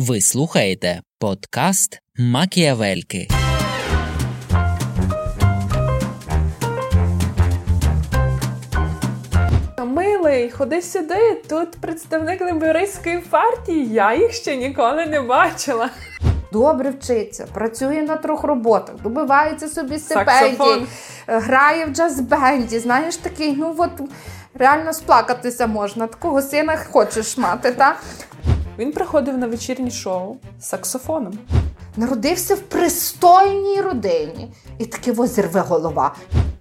Ви слухаєте подкаст «Макіявельки». Милий, ходи сюди, тут представник лейбористської партії, я їх ще ніколи не бачила. Добре вчиться, працює на трьох роботах, добивається собі стипендій, грає в джаз-бенді, знаєш, такий, ну от реально сплакатися можна, такого сина хочеш мати, так? Він приходив на вечірні шоу з саксофоном. Народився в пристойній родині. І таки возірве голова.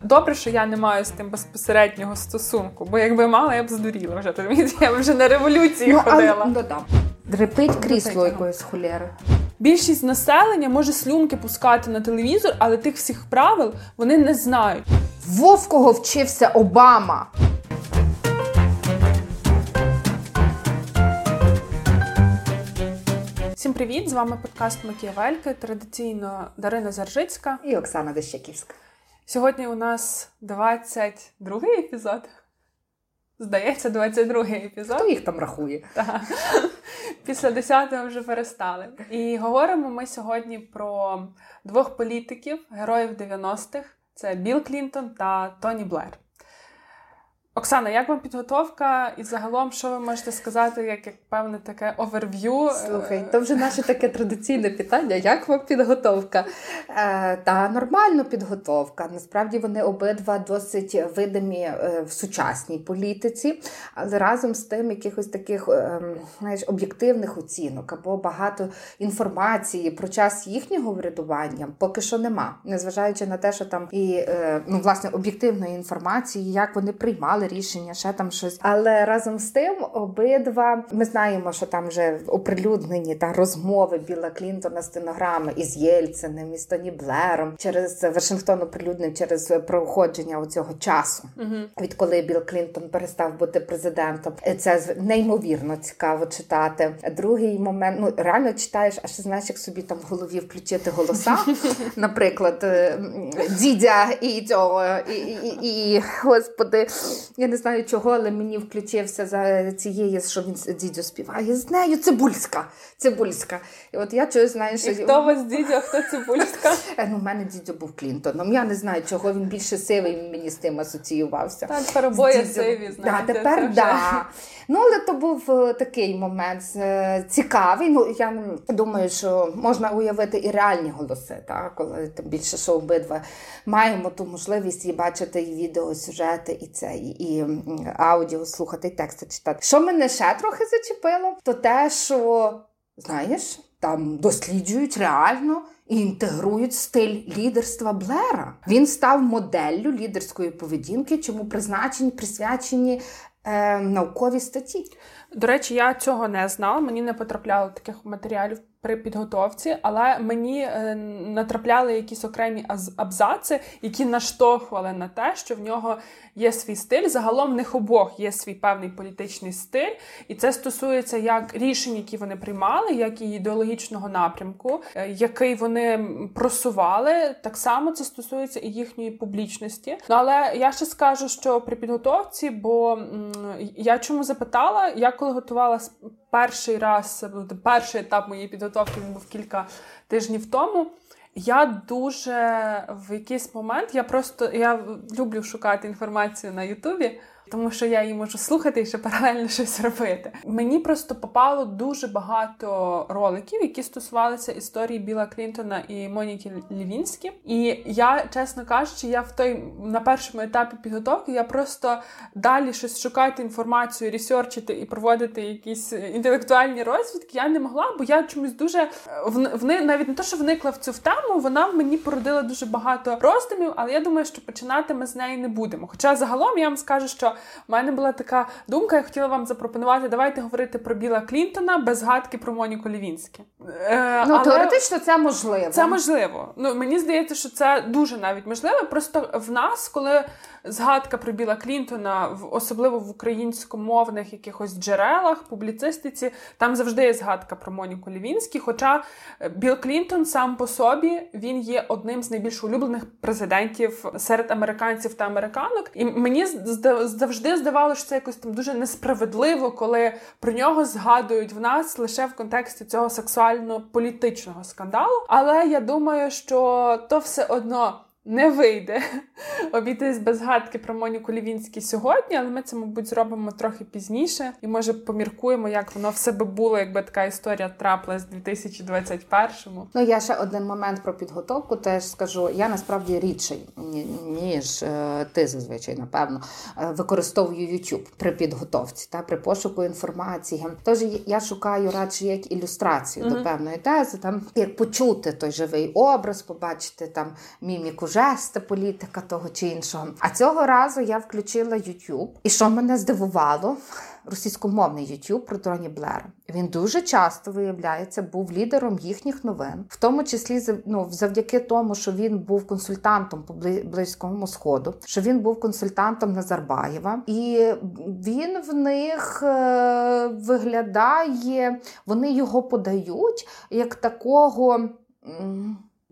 Добре, що я не маю з тим безпосереднього стосунку, бо якби мала, я б здуріла вже. Я б вже на революції ходила. Дрипить крісло якоїсь холєри. Більшість населення може слюнки пускати на телевізор, але тих всіх правил вони не знають. Вов, кого вчився Обама. Всім привіт! З вами подкаст «Макіявельки». Традиційно Дарина Заржицька і Оксана Дещаківська. Сьогодні у нас 22-й епізод. Здається, 22-й епізод. Хто їх там рахує? Так. Після 10-го вже перестали. І говоримо ми сьогодні про двох політиків, героїв 90-х. Це Білл Клінтон та Тоні Блер. Оксана, як вам підготовка? І загалом, що ви можете сказати, як певне таке оверв'ю? Слухай, то вже наше таке традиційне питання. Як вам підготовка? Та нормально підготовка. Насправді вони обидва досить видимі в сучасній політиці, але разом з тим якихось таких, знаєш, об'єктивних оцінок або багато інформації про час їхнього врядування поки що нема. Незважаючи на те, що там і, ну, власне, об'єктивної інформації, як вони приймали рішення, ще там щось. Але разом з тим обидва, ми знаємо, що там вже оприлюднені та розмови Білла Клінтона, стенограми із Єльциним, із Тоні Блером, через Вашингтон оприлюднив через проходження цього часу, відколи Білл Клінтон перестав бути президентом. Це неймовірно цікаво читати. Другий момент, ну реально читаєш, аж знаєш, як собі там в голові включити голоса, наприклад, дідя і цього, і господи, я не знаю чого, але мені включився за цієї, що він дідю співає. З нею Цибульська. І от я чую, знаєш... І хто вас дідю, а хто Цибульська? Ну, в мене дідю був Клінтоном. Я не знаю чого, він більше сивий, мені з тим асоціювався. Так, тепер обоє сиві, знаєте. Тепер, да. Ну, але то був такий момент цікавий. Ну, я думаю, що можна уявити і реальні голоси, так? Коли там більше, що обидва маємо ту можливість і бачити і відеосюжети, і це, і аудіо слухати, і тексти читати. Що мене ще трохи зачепило, то те, що, знаєш, там досліджують реально і інтегрують стиль лідерства Блера. Він став моделлю лідерської поведінки, чому присвячені наукові статті. До речі, я цього не знала, мені не потрапляло таких матеріалів при підготовці, але мені натрапляли якісь окремі абзаци, які наштовхували на те, що в нього є свій стиль. Загалом в них обох є свій певний політичний стиль, і це стосується як рішень, які вони приймали, як і ідеологічного напрямку, який вони просували. Так само це стосується і їхньої публічності. Але я ще скажу, що при підготовці, бо я чому запитала, я коли готувала перший етап моєї підготовки, він був кілька тижнів тому, я дуже в якийсь момент, я люблю шукати інформацію на Ютубі, тому що я її можу слухати і ще паралельно щось робити. Мені просто попало дуже багато роликів, які стосувалися історії Білла Клінтона і Моніки Левінські. І я, чесно кажучи, на першому етапі підготовки я просто далі щось шукати інформацію, ресерчити і проводити якісь інтелектуальні розвідки я не могла, бо я чомусь дуже навіть не то, що вникла в цю тему, вона мені породила дуже багато роздумів, але я думаю, що починати ми з неї не будемо. Хоча загалом я вам скажу, що в мене була така думка, я хотіла вам запропонувати, давайте говорити про Білла Клінтона без згадки про Моніку Левінські. Але теоретично це можливо. Це можливо. Ну, мені здається, що це дуже навіть можливо. Просто в нас, коли згадка про Білла Клінтона, особливо в українськомовних якихось джерелах, публіцистиці, там завжди є згадка про Моніку Левінські, хоча Білл Клінтон сам по собі, він є одним з найбільш улюблених президентів серед американців та американок. І мені здавалося, завжди здавалося, що це якось там дуже несправедливо, коли про нього згадують в нас лише в контексті цього сексуально-політичного скандалу. Але я думаю, що то все одно не вийде обійтись без згадки про Моніку Левінські сьогодні, але ми це, мабуть, зробимо трохи пізніше. І, може, поміркуємо, як воно все би було, якби така історія трапилась в 2021-му. Ну, я ще один момент про підготовку теж скажу. Я, насправді, рідший, ніж ти, зазвичай, напевно, використовую YouTube при підготовці, та при пошуку інформації. Тож я шукаю радше як ілюстрацію до певної тези, там, як почути той живий образ, побачити там міміку, жести, політика того чи іншого. А цього разу я включила YouTube. І що мене здивувало, російськомовний YouTube про Тоні Блера. Він дуже часто, виявляється, був лідером їхніх новин. В тому числі, ну, завдяки тому, що він був консультантом по Близькому Сходу, що він був консультантом Назарбаєва. І він в них виглядає, вони його подають як такого...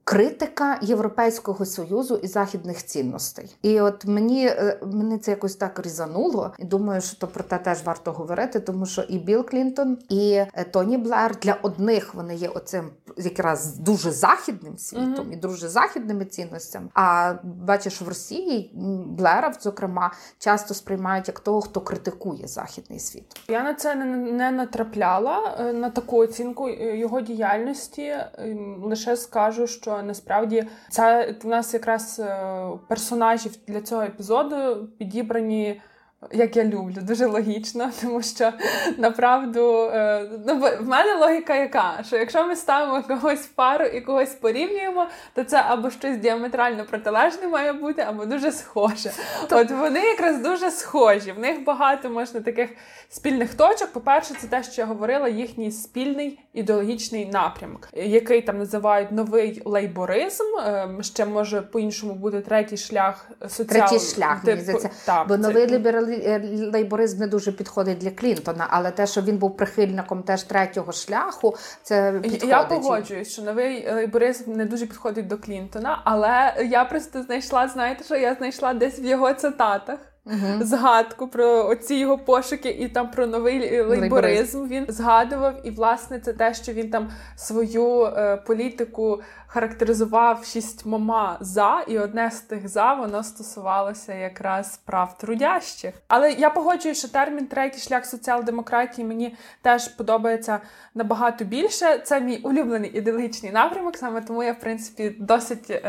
критика Європейського Союзу і західних цінностей. І от мені це якось так різануло. І думаю, що то про те теж варто говорити, тому що і Білл Клінтон, і Тоні Блер, для одних вони є оцим якраз дуже західним світом і дуже західними цінностями. А бачиш, в Росії Блера, зокрема, часто сприймають як того, хто критикує західний світ. Я на це не натрапляла, на таку оцінку його діяльності. Лише скажу, що насправді це в нас якраз персонажів для цього епізоду підібрані, як я люблю, дуже логічно, тому що, направду, ну, в мене логіка яка, що якщо ми ставимо когось в пару і когось порівнюємо, то це або щось діаметрально протилежне має бути, або дуже схоже. От вони якраз дуже схожі, в них багато, можна, таких спільних точок. По-перше, це те, що я говорила, їхній спільний ідеологічний напрямок, який там називають новий лейборизм, ще може по-іншому бути третій шлях соціал... Третій шлях, бо новий лібералізм лейборизм не дуже підходить для Клінтона, але те, що він був прихильником теж третього шляху, це підходить. Я погоджуюсь, що новий лейборизм не дуже підходить до Клінтона, але я просто знайшла, знаєте що, я знайшла десь в його цитатах згадку про оці його пошуки і там про новий лейборизм він згадував, і власне це те, що він там свою політику характеризував 6 «за», і одне з тих «за» воно стосувалося якраз прав трудящих. Але я погоджую, що термін «третій шлях соціал-демократії» мені теж подобається набагато більше. Це мій улюблений ідеологічний напрямок, саме тому я, в принципі, досить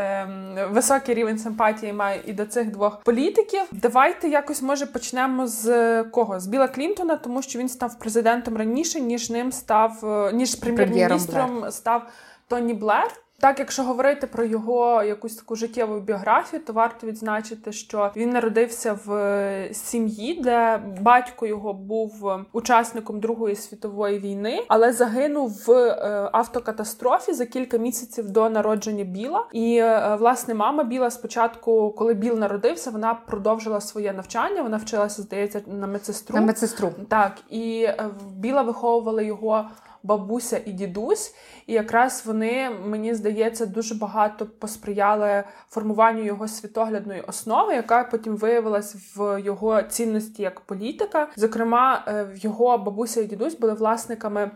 високий рівень симпатії маю і до цих двох політиків. Давайте якось, може, почнемо з кого? З Білла Клінтона, тому що він став президентом раніше, ніж ним став, ніж прем'єр-міністром став Тоні Блер. Так, якщо говорити про його якусь таку життєву біографію, то варто відзначити, що він народився в сім'ї, де батько його був учасником Другої світової війни, але загинув в автокатастрофі за кілька місяців до народження Біла. І, власне, мама Біла спочатку, коли Біл народився, вона продовжила своє навчання, вона вчилася, здається, на медсестру. На медсестру. Так, і Біла виховували його бабуся і дідусь, і якраз вони, мені здається, дуже багато посприяли формуванню його світоглядної основи, яка потім виявилась в його цінності як політика. Зокрема, його бабуся і дідусь були власниками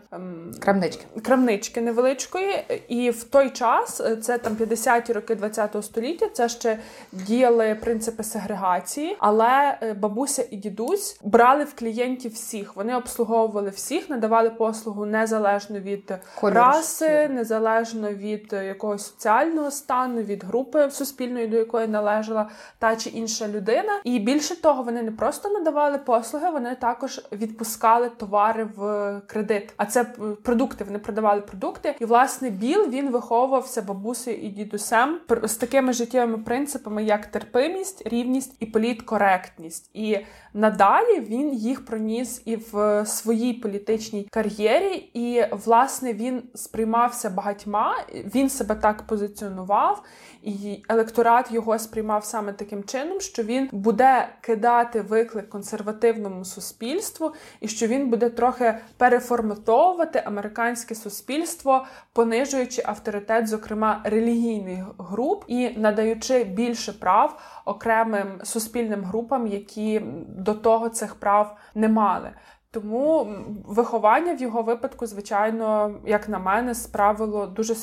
крамнички невеличкої, і в той час, це там 50-ті роки 20-го століття, це ще діяли принципи сегрегації, але бабуся і дідусь брали в клієнтів всіх, вони обслуговували всіх, надавали послугу незалежно від раси, незалежно від якогось соціального стану, від групи суспільної, до якої належала та чи інша людина. І більше того, вони не просто надавали послуги, вони також відпускали товари в кредит. А це продукти, вони продавали продукти. І, власне, Біл, він виховувався бабусею і дідусем з такими життєвими принципами, як терпимість, рівність і політкоректність. І надалі він їх проніс і в своїй політичній кар'єрі, І, власне, він сприймався багатьма, він себе так позиціонував, і електорат його сприймав саме таким чином, що він буде кидати виклик консервативному суспільству, і що він буде трохи переформатовувати американське суспільство, понижуючи авторитет, зокрема, релігійних груп і надаючи більше прав окремим суспільним групам, які до того цих прав не мали. Тому виховання в його випадку, звичайно, як на мене, справило дуже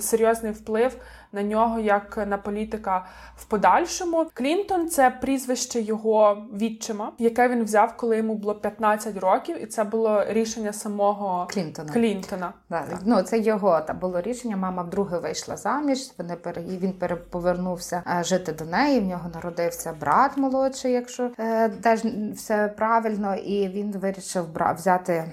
серйозний вплив на нього, як на політика в подальшому. Клінтон – це прізвище його відчима, яке він взяв, коли йому було 15 років, і це було рішення самого Клінтона. Да. Так. Ну, це його було рішення, мама вдруге вийшла заміж, він повернувся жити до неї, в нього народився брат молодший, якщо теж все правильно, і він вирішив взяти,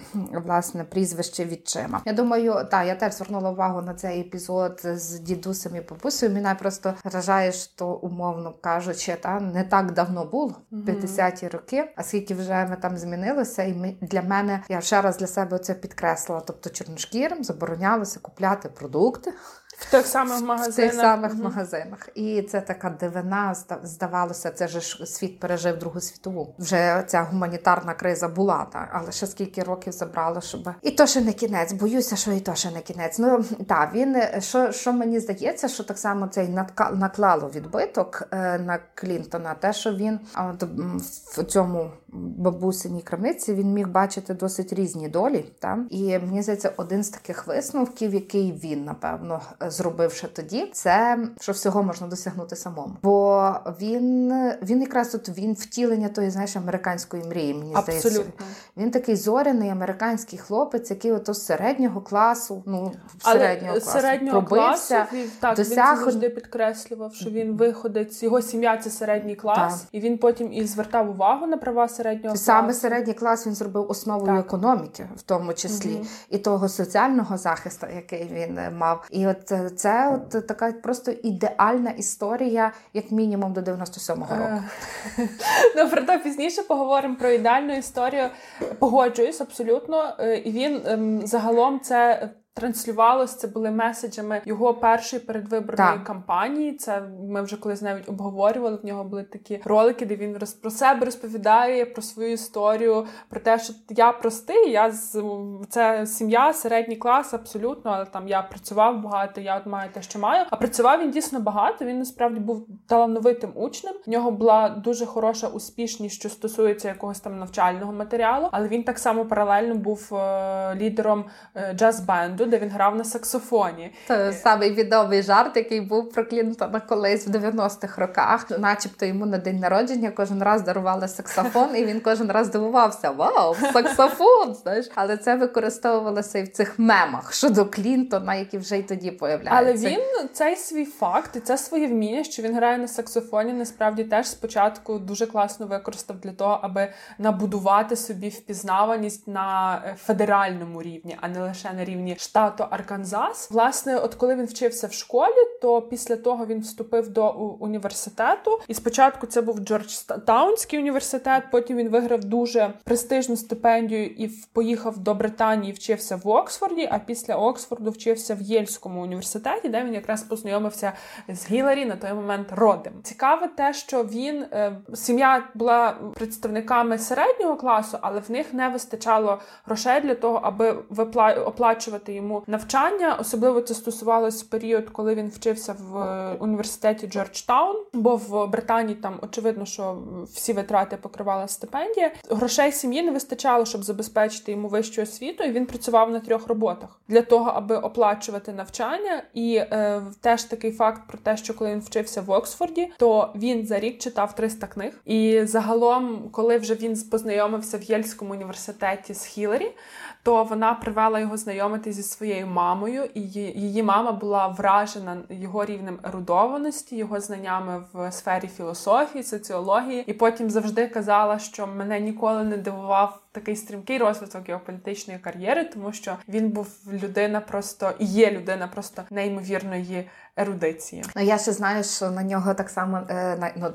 власне, прізвище відчима. Я думаю, так, я теж звернула увагу на цей епізод з дідусем і бабусею. Мене просто вражає, що, умовно кажучи, не так давно було, 50-ті роки, а скільки вже ми там змінилося, і для мене, я ще раз для себе це підкреслила, тобто чорношкірим заборонялося купляти продукти, В тих самих магазинах. І це така дивина, здавалося, це ж світ пережив Другу світову. Вже ця гуманітарна криза була, так, але ще скільки років забрало, щоб... І то ще не кінець, боюся, що і то ще не кінець. Ну, так, він, що мені здається, що так само цей наклало відбиток на Клінтона, те, що він в цьому бабусиній крамниці, він міг бачити досить різні долі, так? І мені здається, один з таких висновків, який він, напевно, зробивши тоді, це, що всього можна досягнути самому. Бо він якраз от він втілення тої, знаєш, американської мрії, мені здається. Абсолютно. Він такий зоряний американський хлопець, який ото з середнього класу, пробився. Так, він завжди підкреслював, що він виходить, його сім'я – це середній клас, так. І він потім і звертав увагу на права середнього класу. Саме середній клас він зробив основою економіки, в тому числі, і того соціального захисту, який він мав. І це така просто ідеальна історія, як мінімум, до 97-го року. Ну, проте пізніше поговоримо про ідеальну історію. Погоджуюсь, абсолютно. І він загалом це... транслювалося, це були меседжами його першої передвиборної кампанії. Це ми вже колись навіть обговорювали, в нього були такі ролики, де він про себе розповідає, про свою історію, про те, що я простий, це сім'я, середній клас, абсолютно, але там я працював багато, я от маю те, що маю. А працював він дійсно багато, він насправді був талановитим учнем, в нього була дуже хороша успішність, що стосується якогось там навчального матеріалу, але він так само паралельно був лідером джаз-бенду, де він грав на саксофоні. Це самий відомий жарт, який був про Клінтона колись в 90-х роках. Начебто йому на день народження кожен раз дарували саксофон, і він кожен раз дивувався: "Вау, саксофон!" Знаєш? Але це використовувалося і в цих мемах щодо Клінтона, які вже й тоді появляються. Але він цей свій факт і це своє вміння, що він грає на саксофоні, насправді теж спочатку дуже класно використав для того, аби набудувати собі впізнаваність на федеральному рівні, а не лише на рівні штату Арканзас. Власне, от коли він вчився в школі, то після того він вступив до університету. І спочатку це був Джорджтаунський університет, потім він виграв дуже престижну стипендію і поїхав до Британії, вчився в Оксфорді, а після Оксфорду вчився в Єльському університеті, де він якраз познайомився з Гілларі, на той момент родом. Цікаве те, що він, сім'я була представниками середнього класу, але в них не вистачало грошей для того, аби оплачувати йому навчання. Особливо це стосувалось період, коли він вчився в університеті Джорджтаун, бо в Британії там, очевидно, що всі витрати покривала стипендія. Грошей сім'ї не вистачало, щоб забезпечити йому вищу освіту, і він працював на 3 роботах для того, аби оплачувати навчання. І теж такий факт про те, що коли він вчився в Оксфорді, то він за рік читав 300 книг. І загалом, коли вже він познайомився в Єльському університеті з Хілларі, то вона привела його знайомити зі своєю мамою, і її мама була вражена його рівнем ерудованості, його знаннями в сфері філософії, соціології, і потім завжди казала, що мене ніколи не дивував такий стрімкий розвиток його політичної кар'єри, тому що він був людина просто, і є людина просто неймовірної ерудиції. Ну, я ще знаю, що на нього так само,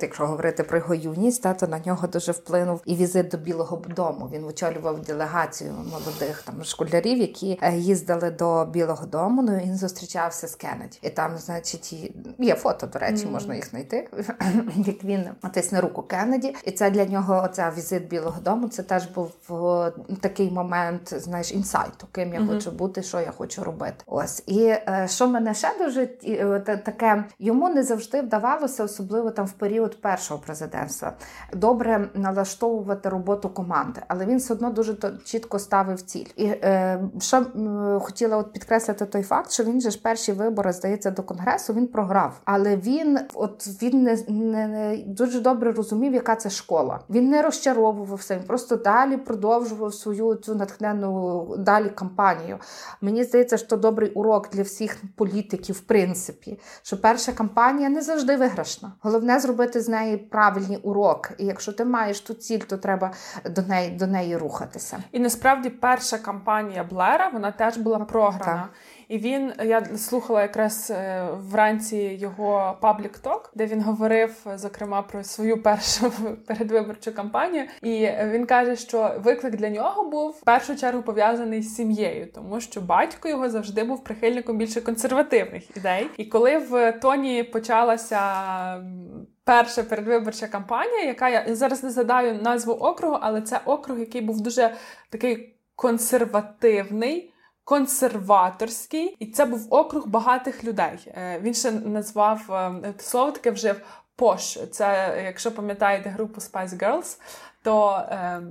якщо говорити про його юність, то на нього дуже вплинув і візит до Білого дому. Він очолював делегацію молодих там школярів, які їздили до Білого дому, ну, і він зустрічався з Кеннеді. І там, значить, є фото, до речі, можна їх знайти, як він натисне руку Кеннеді. І це для нього, оця візит Білого дому, це теж був такий момент, знаєш, інсайту, ким я хочу бути, що я хочу робити. Ось. І що мене ще дуже таке, йому не завжди вдавалося, особливо там в період першого президентства, добре налаштовувати роботу команди, але він все одно дуже чітко ставив ціль. І ще хотіла от підкреслити той факт, що він же ж перші вибори, здається, до Конгресу він програв, але він не дуже добре розумів, яка це школа. Він не розчаровувався, він просто далі продовжував свою цю натхненну далі кампанію. Мені здається, що добрий урок для всіх політиків, в принципі, що перша кампанія не завжди виграшна. Головне зробити з неї правильні уроки. І якщо ти маєш ту ціль, то треба до неї рухатися. І насправді перша кампанія Блера, вона теж була програна. І він, я слухала якраз вранці його паблік-ток, де він говорив, зокрема, про свою першу передвиборчу кампанію. І він каже, що виклик для нього був в першу чергу пов'язаний з сім'єю, тому що батько його завжди був прихильником більше консервативних ідей. І коли в Тоні почалася перша передвиборча кампанія, яка, я зараз не згадаю назву округу, але це округ, який був дуже такий консервативний, консерваторський, і це був округ багатих людей. Він ще назвав, слово таке вжив, пош. Це, якщо пам'ятаєте групу Спайс Герлз, то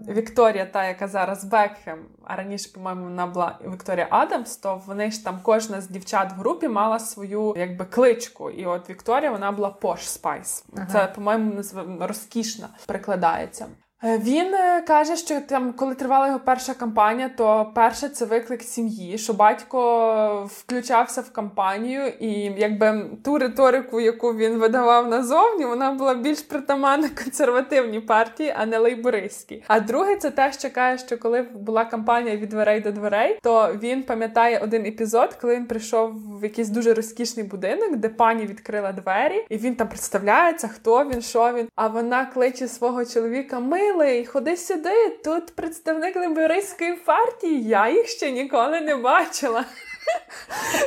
Вікторія, та, яка зараз Бекхем, а раніше, по-моєму, вона була Вікторія Адамс, то вони ж там, кожна з дівчат в групі мала свою, якби, кличку. І от Вікторія, вона була пош Спайс. Ага. Це, по-моєму, розкішна прикладається. Він каже, що там, коли тривала його перша кампанія, то перше це виклик сім'ї, що батько включався в кампанію, і якби ту риторику, яку він видавав назовні, вона була більш притаманна консервативній партії, а не лейбористській. А друге, це те, що каже, що коли була кампанія від дверей до дверей, то він пам'ятає один епізод, коли він прийшов в якийсь дуже розкішний будинок, де пані відкрила двері, і він там представляється, хто він, що він. А вона кличе свого чоловіка: "Ми, милий, ходи сюди, тут представник лейбористської партії, я їх ще ніколи не бачила".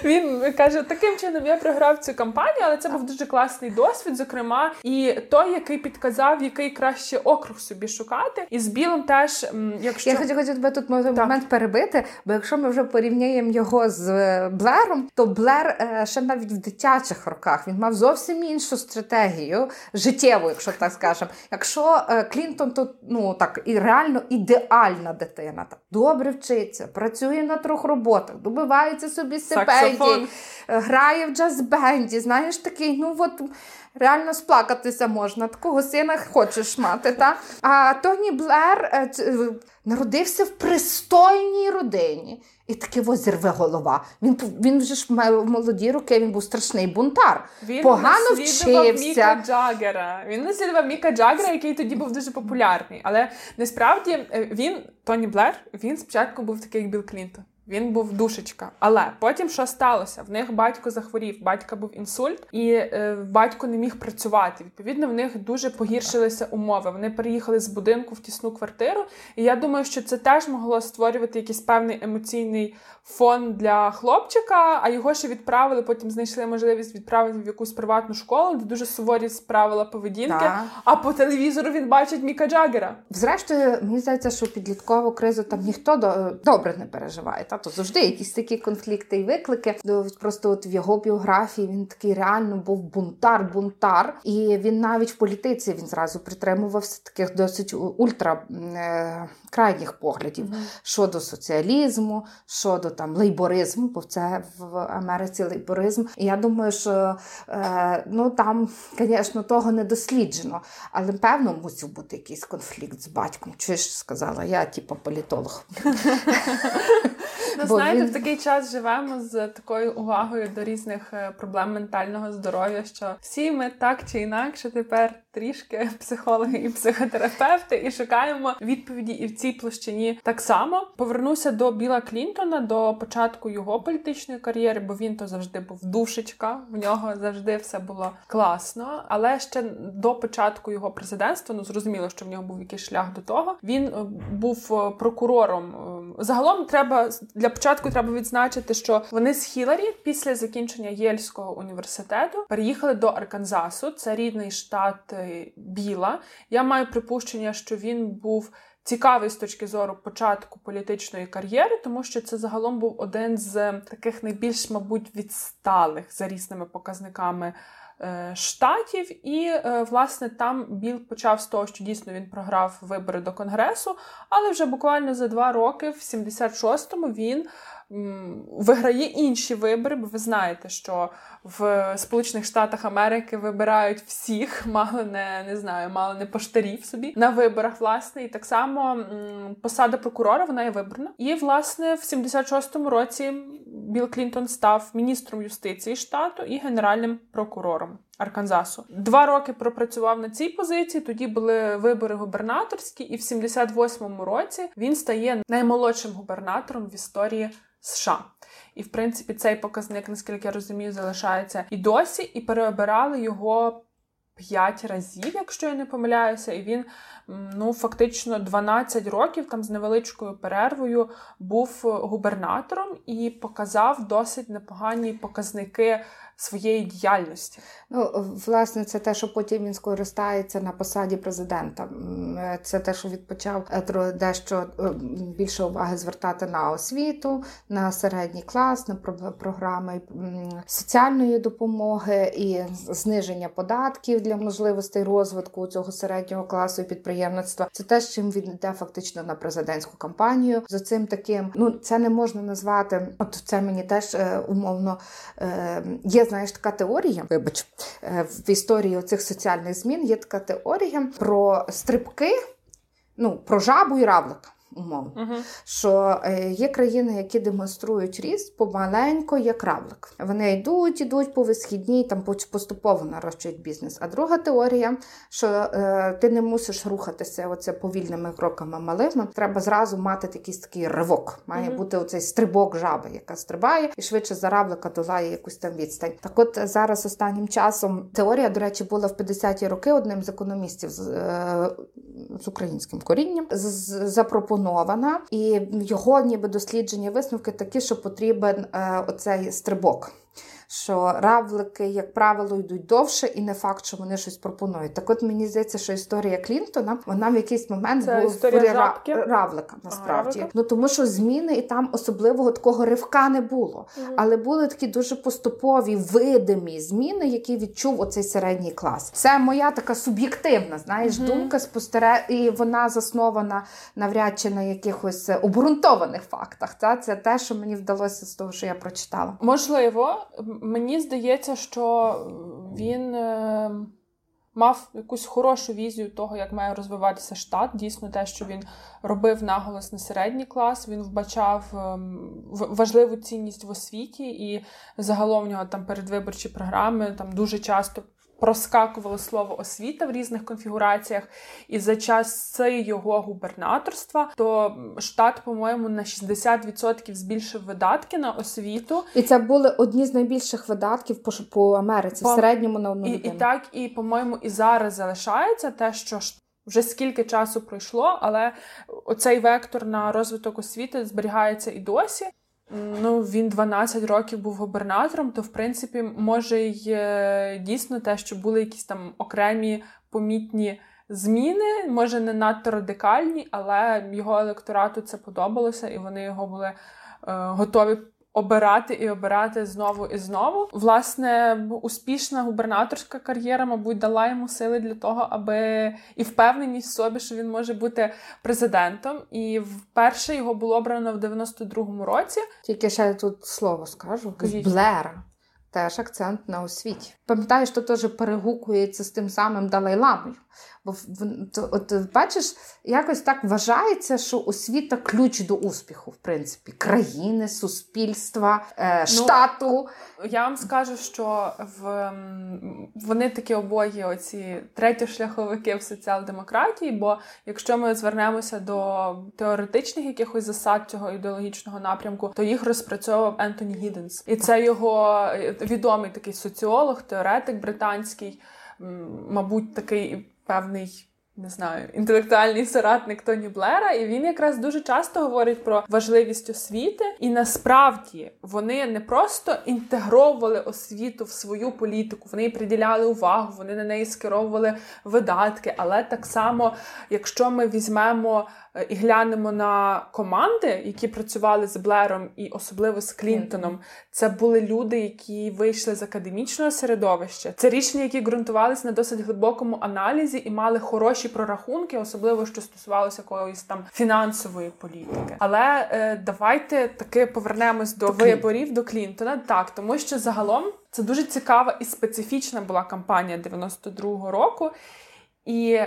Він каже, таким чином я програв цю кампанію, але це був дуже класний досвід, зокрема, і той, який підказав, який краще округ собі шукати. І з Білим теж, якщо... Я хотів би тут момент перебити, бо якщо ми вже порівняємо його з Блером, то Блер ще навіть в дитячих роках, він мав зовсім іншу стратегію, життєву, якщо так скажемо. Якщо Клінтон, то, ну, так, і реально ідеальна дитина. Так, добре вчиться, працює на трьох роботах, добивається собі стипендій, грає в джаз-бенді, знаєш, такий, ну, от... Реально сплакатися можна, такого сина хочеш мати, та? А Тоні Блер народився в пристойній родині. І таке ось зірве голова. Він вже ж в молоді роки, він був страшний бунтар. Він погано вчився. Він наслідував Міка Джаггера, який тоді був дуже популярний. Але насправді він, Тоні Блер, він спочатку був такий, як Білл Клінтон. Він був душечка. Але потім що сталося? В них батько захворів, батька був інсульт, і батько не міг працювати. Відповідно, в них дуже погіршилися умови. Вони переїхали з будинку в тісну квартиру, і я думаю, що це теж могло створювати якийсь певний емоційний фон для хлопчика, а його ще відправили, потім знайшли можливість відправити в якусь приватну школу, де дуже суворі правила поведінки, а по телевізору він бачить Міка Джаггера. Зрештою, мені здається, що підліткову кризу там ніхто добре не переживає. То завжди якісь такі конфлікти і виклики. Просто от в його біографії він такий реально був бунтар. І він навіть в політиці він зразу притримувався таких досить ультракрайніх поглядів. Щодо соціалізму, щодо там лейборизму, бо це в Америці лейборизм. І я думаю, що там, звісно, того не досліджено. Але, певно, мусив бути якийсь конфлікт з батьком. Чи ж сказала, я, політолог. Ну, знаєте, в такий час живемо з такою увагою до різних проблем ментального здоров'я, що всі ми так чи інакше тепер трішки психологи і психотерапевти, і шукаємо відповіді і в цій площині так само. Повернуся до Білла Клінтона, до початку його політичної кар'єри, бо він то завжди був душечка, в нього завжди все було класно, але ще до початку його президентства, ну зрозуміло, що в нього був якийсь шлях до того, він був прокурором. Загалом для початку треба відзначити, що вони з Хілларі після закінчення Єльського університету переїхали до Арканзасу, це рідний штат Біла. Я маю припущення, що він був цікавий з точки зору початку політичної кар'єри, тому що це загалом був один з таких найбільш, мабуть, відсталих за різними показниками штатів. І, власне, там Білл почав з того, що дійсно він програв вибори до Конгресу, але вже буквально за 2 роки, в 76-му, він виграє інші вибори, бо ви знаєте, що в Сполучених Штатах Америки вибирають всіх, мало не поштарів собі, на виборах, власне, і так само посада прокурора, вона є вибрана. І, власне, в 76-му році Білл Клінтон став міністром юстиції штату і генеральним прокурором Арканзасу. 2 роки пропрацював на цій позиції, тоді були вибори губернаторські, і в 78-му році він стає наймолодшим губернатором в історії США. І, в принципі, цей показник, наскільки я розумію, залишається і досі, і переобирали його 5 разів, якщо я не помиляюся, і він, фактично 12 років, там з невеличкою перервою, був губернатором і показав досить непогані показники своєї діяльності. Власне, це те, що потім він скористається на посаді президента. Це те, що відпочав дещо більше уваги звертати на освіту, на середній клас, на програми соціальної допомоги і зниження податків для можливостей розвитку цього середнього класу і підприємництва. Це те, з чим він йде фактично на президентську кампанію. З цим таким, це не можна назвати, це мені теж умовно є, знаєш, така теорія, вибач, в історії оцих соціальних змін є така теорія про стрибки, про жабу і равлика. Умовно, що є країни, які демонструють ріст помаленько, як равлик. Вони йдуть по висхідній, там поступово нарощують бізнес. А друга теорія, що ти не мусиш рухатися оце повільними кроками малими, треба зразу мати такий ривок. Має бути оцей стрибок жаби, яка стрибає і швидше за равлика долає якусь там відстань. Так от зараз останнім часом теорія, до речі, була в 50-ті роки одним з економістів з українським корінням, запропонував і його ніби дослідження, висновки такі, що потрібен оцей стрибок. Що равлики, як правило, йдуть довше і не факт, що вони щось пропонують. Так от, мені здається, що історія Клінтона, вона в якийсь момент була равлика, насправді. Ага, тому що зміни і там особливого такого ривка не було. Угу. Але були такі дуже поступові, видимі зміни, які відчув оцей середній клас. Це моя така суб'єктивна, думка, і вона заснована навряд чи на якихось обґрунтованих фактах. Та? Це те, що мені вдалося з того, що я прочитала. Можливо, мені здається, що він мав якусь хорошу візію того, як має розвиватися штат. Дійсно, те, що він робив наголос на середній клас, він вбачав важливу цінність в освіті, і загалом в нього там передвиборчі програми там дуже часто проскакувало слово «освіта» в різних конфігураціях, і за часи його губернаторства, то штат, по-моєму, на 60% збільшив видатки на освіту. І це були одні з найбільших видатків по Америці, в середньому на одну людину. І так, і, по-моєму, і зараз залишається те, що вже скільки часу пройшло, але оцей вектор на розвиток освіти зберігається і досі. Він 12 років був губернатором, то, в принципі, може й дійсно те, що були якісь там окремі помітні зміни, може не надто радикальні, але його електорату це подобалося, і вони його були готові обирати і обирати знову і знову. Власне, успішна губернаторська кар'єра, мабуть, дала йому сили для того, аби і впевненість в собі, що він може бути президентом. І вперше його було обрано в 92-му році. Тільки ще тут слово скажу. Блера. теж акцент на освіті. Пам'ятаю, що теж перегукується з тим самим Далай-ламою. Бо от, бачиш, якось так вважається, що освіта ключ до успіху, в принципі, країни, суспільства, штату. Ну, я вам скажу, що вони такі обоє, оці треті шляховики в соціал-демократії, бо якщо ми звернемося до теоретичних якихось засад цього ідеологічного напрямку, то їх розпрацьовував Ентоні Гідденс. І це його відомий такий соціолог, теоретик британський, мабуть, такий певний, не знаю, інтелектуальний соратник Тоні Блера, і він якраз дуже часто говорить про важливість освіти. І насправді вони не просто інтегровували освіту в свою політику, вони їй приділяли увагу, вони на неї скеровували видатки. Але так само, якщо ми візьмемо і глянемо на команди, які працювали з Блером і особливо з Клінтоном, це були люди, які вийшли з академічного середовища. Це рішення, які ґрунтувалися на досить глибокому аналізі і мали хороші прорахунки, особливо, що стосувалося якоїсь там фінансової політики. Але давайте таки повернемось до виборів, до Клінтона. Так, тому що загалом це дуже цікава і специфічна була кампанія 92-го року. І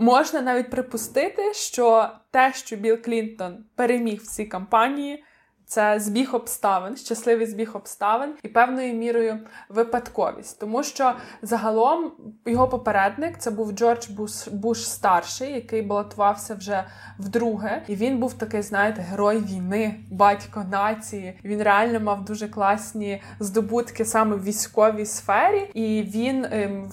можна навіть припустити, що те, що Білл Клінтон переміг в цій кампанії, це збіг обставин, щасливий збіг обставин і певною мірою випадковість. Тому що загалом його попередник, це був Джордж Буш старший, який балотувався вже вдруге. І він був такий, знаєте, герой війни, батько нації. Він реально мав дуже класні здобутки саме в військовій сфері. І він,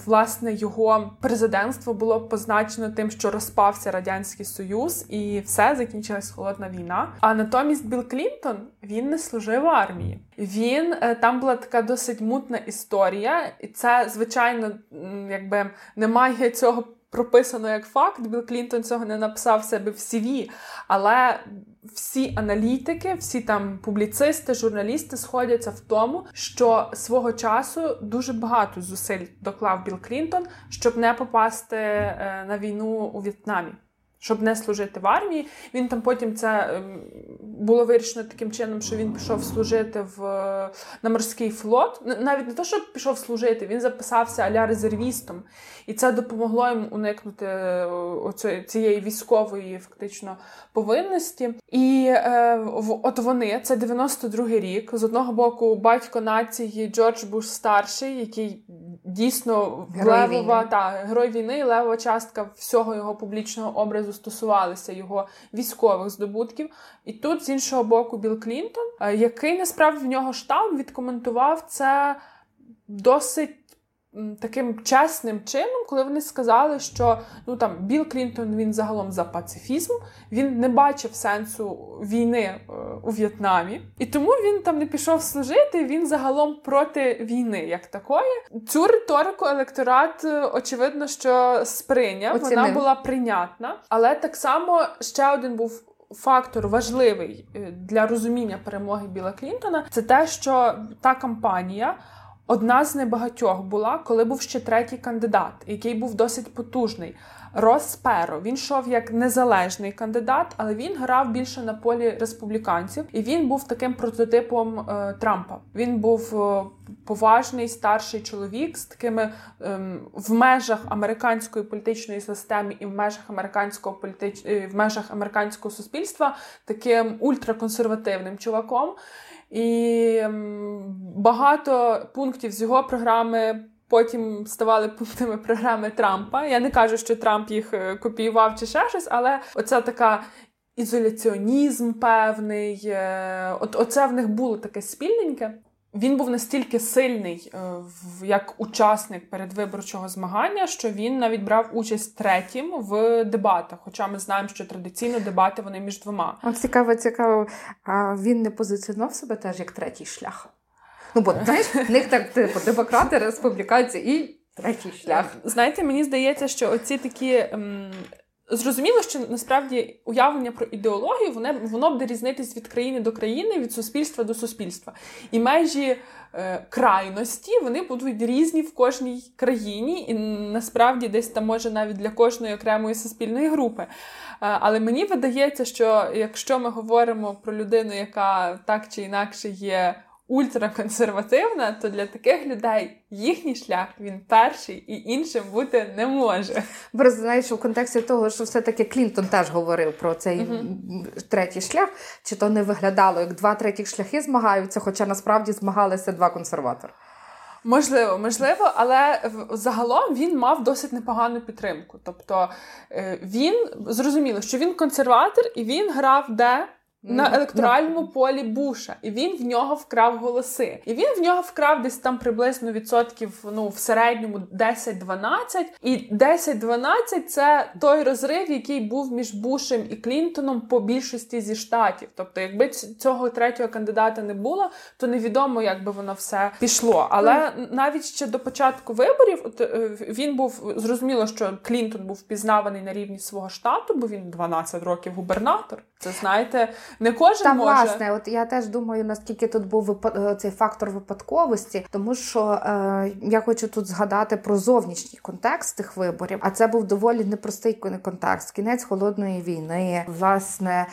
власне, його президентство було позначено тим, що розпався Радянський Союз і все, закінчилась холодна війна. А натомість Білл Клінтон, він не служив в армії. Він, там була така досить мутна історія, і це, звичайно, якби немає цього прописано як факт, Білл Клінтон цього не написав себе в CV, але всі аналітики, всі там публіцисти, журналісти сходяться в тому, що свого часу дуже багато зусиль доклав Білл Клінтон, щоб не попасти на війну у В'єтнамі, щоб не служити в армії. Він там потім це було вирішено таким чином, що він пішов служити на морський флот. Навіть не то, що пішов служити, він записався а-ля резервістом. І це допомогло йому уникнути цієї військової фактично повинності. І от вони, це 92-й рік, з одного боку батько нації Джордж Буш старший, який дійсно герой війни і левова частка всього його публічного образу стосувалися його військових здобутків. І тут, з іншого боку, Білл Клінтон, який, насправді, в нього штаб відкоментував це досить таким чесним чином, коли вони сказали, що Білл Клінтон, він загалом за пацифізм, він не бачив сенсу війни у В'єтнамі, і тому він там не пішов служити, він загалом проти війни як такої. Цю риторику електорат, очевидно, що сприйняв, вона була прийнятна, але так само ще один був фактор важливий для розуміння перемоги Білла Клінтона, це те, що та кампанія одна з небагатьох була, коли був ще третій кандидат, який був досить потужний. Рос Перро. Він йшов як незалежний кандидат, але він грав більше на полі республіканців. І він був таким прототипом Трампа. Він був поважний, старший чоловік з такими в межах американської політичної системи і в межах американського суспільства таким ультраконсервативним чуваком. І багато пунктів з його програми потім ставали пунктами програми Трампа. Я не кажу, що Трамп їх копіював чи ще щось, але оця така ізоляціонізм певний, оце в них було таке спільненьке. Він був настільки сильний як учасник передвиборчого змагання, що він навіть брав участь третім в дебатах. Хоча ми знаємо, що традиційно дебати вони між двома. Цікаво. А він не позиціонував себе теж як третій шлях? Бо, знаєш, в них так, демократи, республіканці і третій шлях. Знаєте, мені здається, що оці такі... Зрозуміло, що насправді уявлення про ідеологію, воно буде різнитись від країни до країни, від суспільства до суспільства. І межі крайності, вони будуть різні в кожній країні, і насправді десь там може навіть для кожної окремої суспільної групи. Але мені видається, що якщо ми говоримо про людину, яка так чи інакше є ультраконсервативна, то для таких людей їхній шлях, він перший і іншим бути не може. Бо, знаєш, у контексті того, що все-таки Клінтон теж говорив про цей третій шлях, чи то не виглядало, як два третіх шляхи змагаються, хоча насправді змагалися два консерватори. Можливо, але загалом він мав досить непогану підтримку. Тобто він, зрозуміло, що він консерватор і він грав де? На електоральному полі Буша. І він в нього вкрав голоси. І він в нього вкрав десь там приблизно відсотків, в середньому 10-12. І 10-12 – це той розрив, який був між Бушем і Клінтоном по більшості зі штатів. Тобто, якби цього третього кандидата не було, то невідомо, як би воно все пішло. Але навіть ще до початку виборів, він був, зрозуміло, що Клінтон був впізнаваний на рівні свого штату, бо він 12 років губернатор. Це, знаєте, не кожен може. Та, власне, от я теж думаю, наскільки тут був цей фактор випадковості, тому що я хочу тут згадати про зовнішній контекст тих виборів, а це був доволі непростий контекст. Кінець Холодної війни, власне,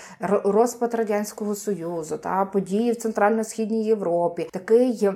розпад Радянського Союзу, та події в Центрально-Східній Європі. Такий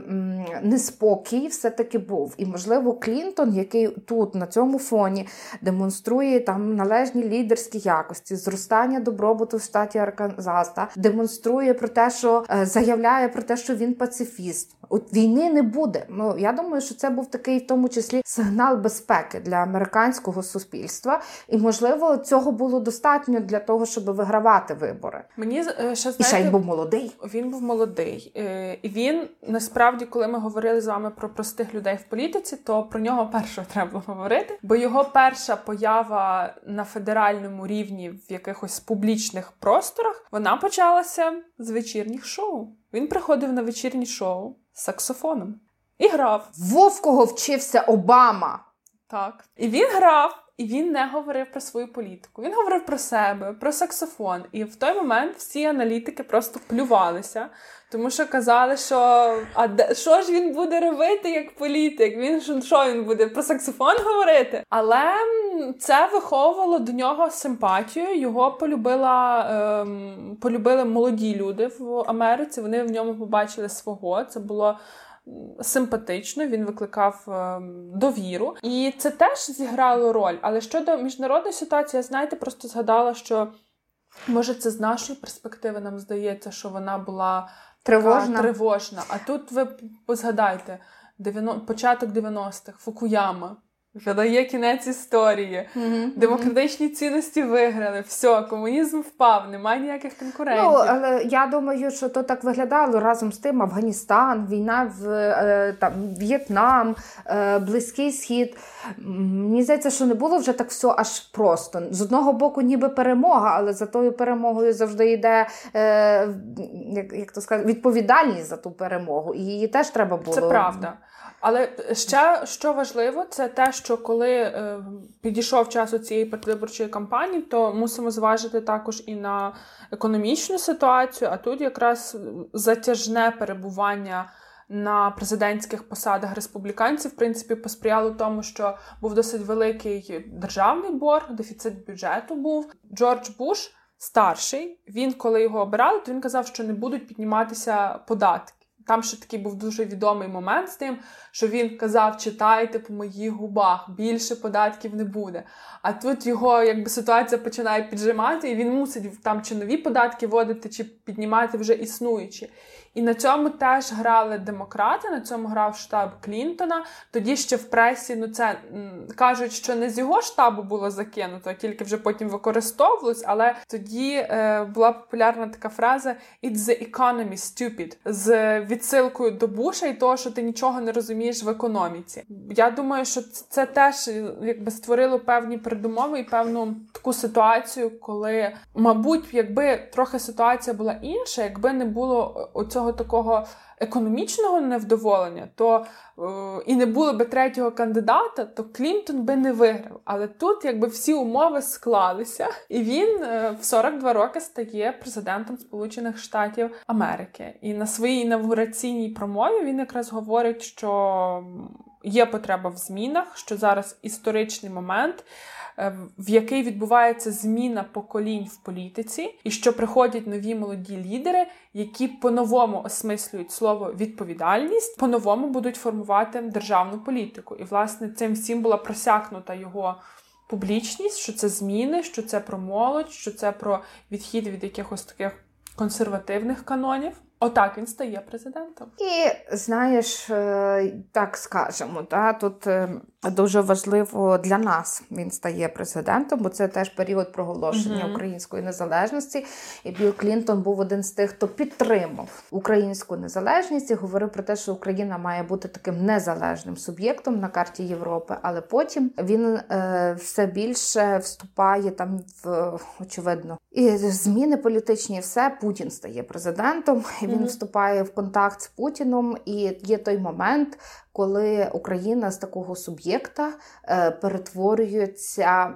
неспокій все-таки був. І, можливо, Клінтон, який тут, на цьому фоні, демонструє там належні лідерські якості, зростання добробуту в штаті Арканзас, демонструє про те, що заявляє про те, що він пацифіст. От війни не буде. Ну, я думаю, що це був такий, в тому числі, сигнал безпеки для американського суспільства. І, можливо, цього було достатньо для того, щоб вигравати вибори. Мені ще, знаєте, і ще він був молодий. Він був молодий. І він, насправді, коли ми говорили з вами про простих людей в політиці, то про нього першого треба говорити. Бо його перша поява на федеральному рівні в якихось публічних просторах, вона почалася з вечірніх шоу. Він приходив на вечірні шоу з саксофоном і грав. Вов, кого вчився Обама! Так. І він грав, і він не говорив про свою політику. Він говорив про себе, про саксофон. І в той момент всі аналітики просто плювалися, тому що казали, що що ж він буде робити як політик? Що він буде про саксофон говорити? Але це виховувало до нього симпатію. Його полюбили молоді люди в Америці. Вони в ньому побачили свого. Це було симпатично, він викликав довіру. І це теж зіграло роль. Але щодо міжнародної ситуації, я, знаєте, просто згадала, що, може, це з нашої перспективи нам здається, що вона була тривожна. А тут ви згадайте, початок 90-х, Фукуяма. Видає кінець історії. Демократичні цінності виграли. Все, комунізм впав, немає ніяких конкурентів. Ну, але я думаю, що то так виглядало разом з тим. Афганістан, війна В'єтнам, Близький Схід. Мені здається, що не було вже так все аж просто. З одного боку ніби перемога, але за тою перемогою завжди йде відповідальність за ту перемогу. І її теж треба було. Це правда. Але ще, що важливо, це те, що коли підійшов час у цієї передвиборчої кампанії, то мусимо зважити також і на економічну ситуацію, а тут якраз затяжне перебування на президентських посадах республіканців, в принципі, посприяло тому, що був досить великий державний борг, дефіцит бюджету був. Джордж Буш, старший, він, коли його обирали, то він казав, що не будуть підніматися податки. Там ще такий був дуже відомий момент з тим, що він казав, читайте по моїх губах, більше податків не буде. А тут його ситуація починає піджимати, і він мусить там чи нові податки вводити, чи піднімати вже існуючі. І на цьому теж грали демократи, на цьому грав штаб Клінтона. Тоді ще в пресі, кажуть, що не з його штабу було закинуто, а тільки вже потім використовувалось, але тоді була популярна така фраза «It's the economy, stupid», з відсилкою до Буша і того, що ти нічого не розумієш в економіці. Я думаю, що це теж створило певні передумови і певну таку ситуацію, коли, мабуть, якби трохи ситуація була інша, якби не було цього такого економічного невдоволення, то і не було би третього кандидата, то Клінтон би не виграв. Але тут всі умови склалися, і він в 42 роки стає президентом Сполучених Штатів Америки. І на своїй інавгураційній промові він якраз говорить, що є потреба в змінах, що зараз історичний момент, в який відбувається зміна поколінь в політиці, і що приходять нові молоді лідери, які по-новому осмислюють слово «відповідальність», по-новому будуть формувати державну політику. І, власне, цим всім була просякнута його публічність, що це зміни, що це про молодь, що це про відхід від якихось таких консервативних канонів. Отак він стає президентом. І, знаєш, так скажемо, та, тут дуже важливо для нас він стає президентом, бо це теж період проголошення української незалежності. І Білл Клінтон був один з тих, хто підтримав українську незалежність і говорив про те, що Україна має бути таким незалежним суб'єктом на карті Європи. Але потім він все більше вступає там в, очевидно, і зміни політичні, і все. Путін стає президентом. Він вступає в контакт з Путіном, і є той момент, коли Україна з такого суб'єкта перетворюється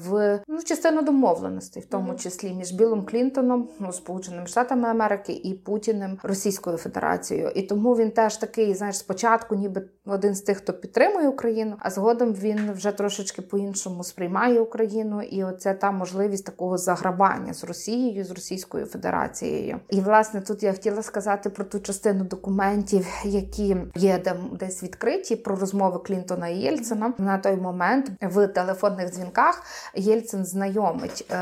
в частину домовленостей, в тому числі між Біллом Клінтоном, Сполученими Штатами Америки, і Путіним, Російською Федерацією. І тому він теж такий, знаєш, спочатку ніби один з тих, хто підтримує Україну, а згодом він вже трошечки по-іншому сприймає Україну, і оце та можливість такого заграбання з Росією, з Російською Федерацією. І, власне, тут я хотіла сказати про ту частину документів, які є десь відкриті, про розмови Клінтона і Єльцина. На той момент в телефонних дзвінках Єльцин знайомить,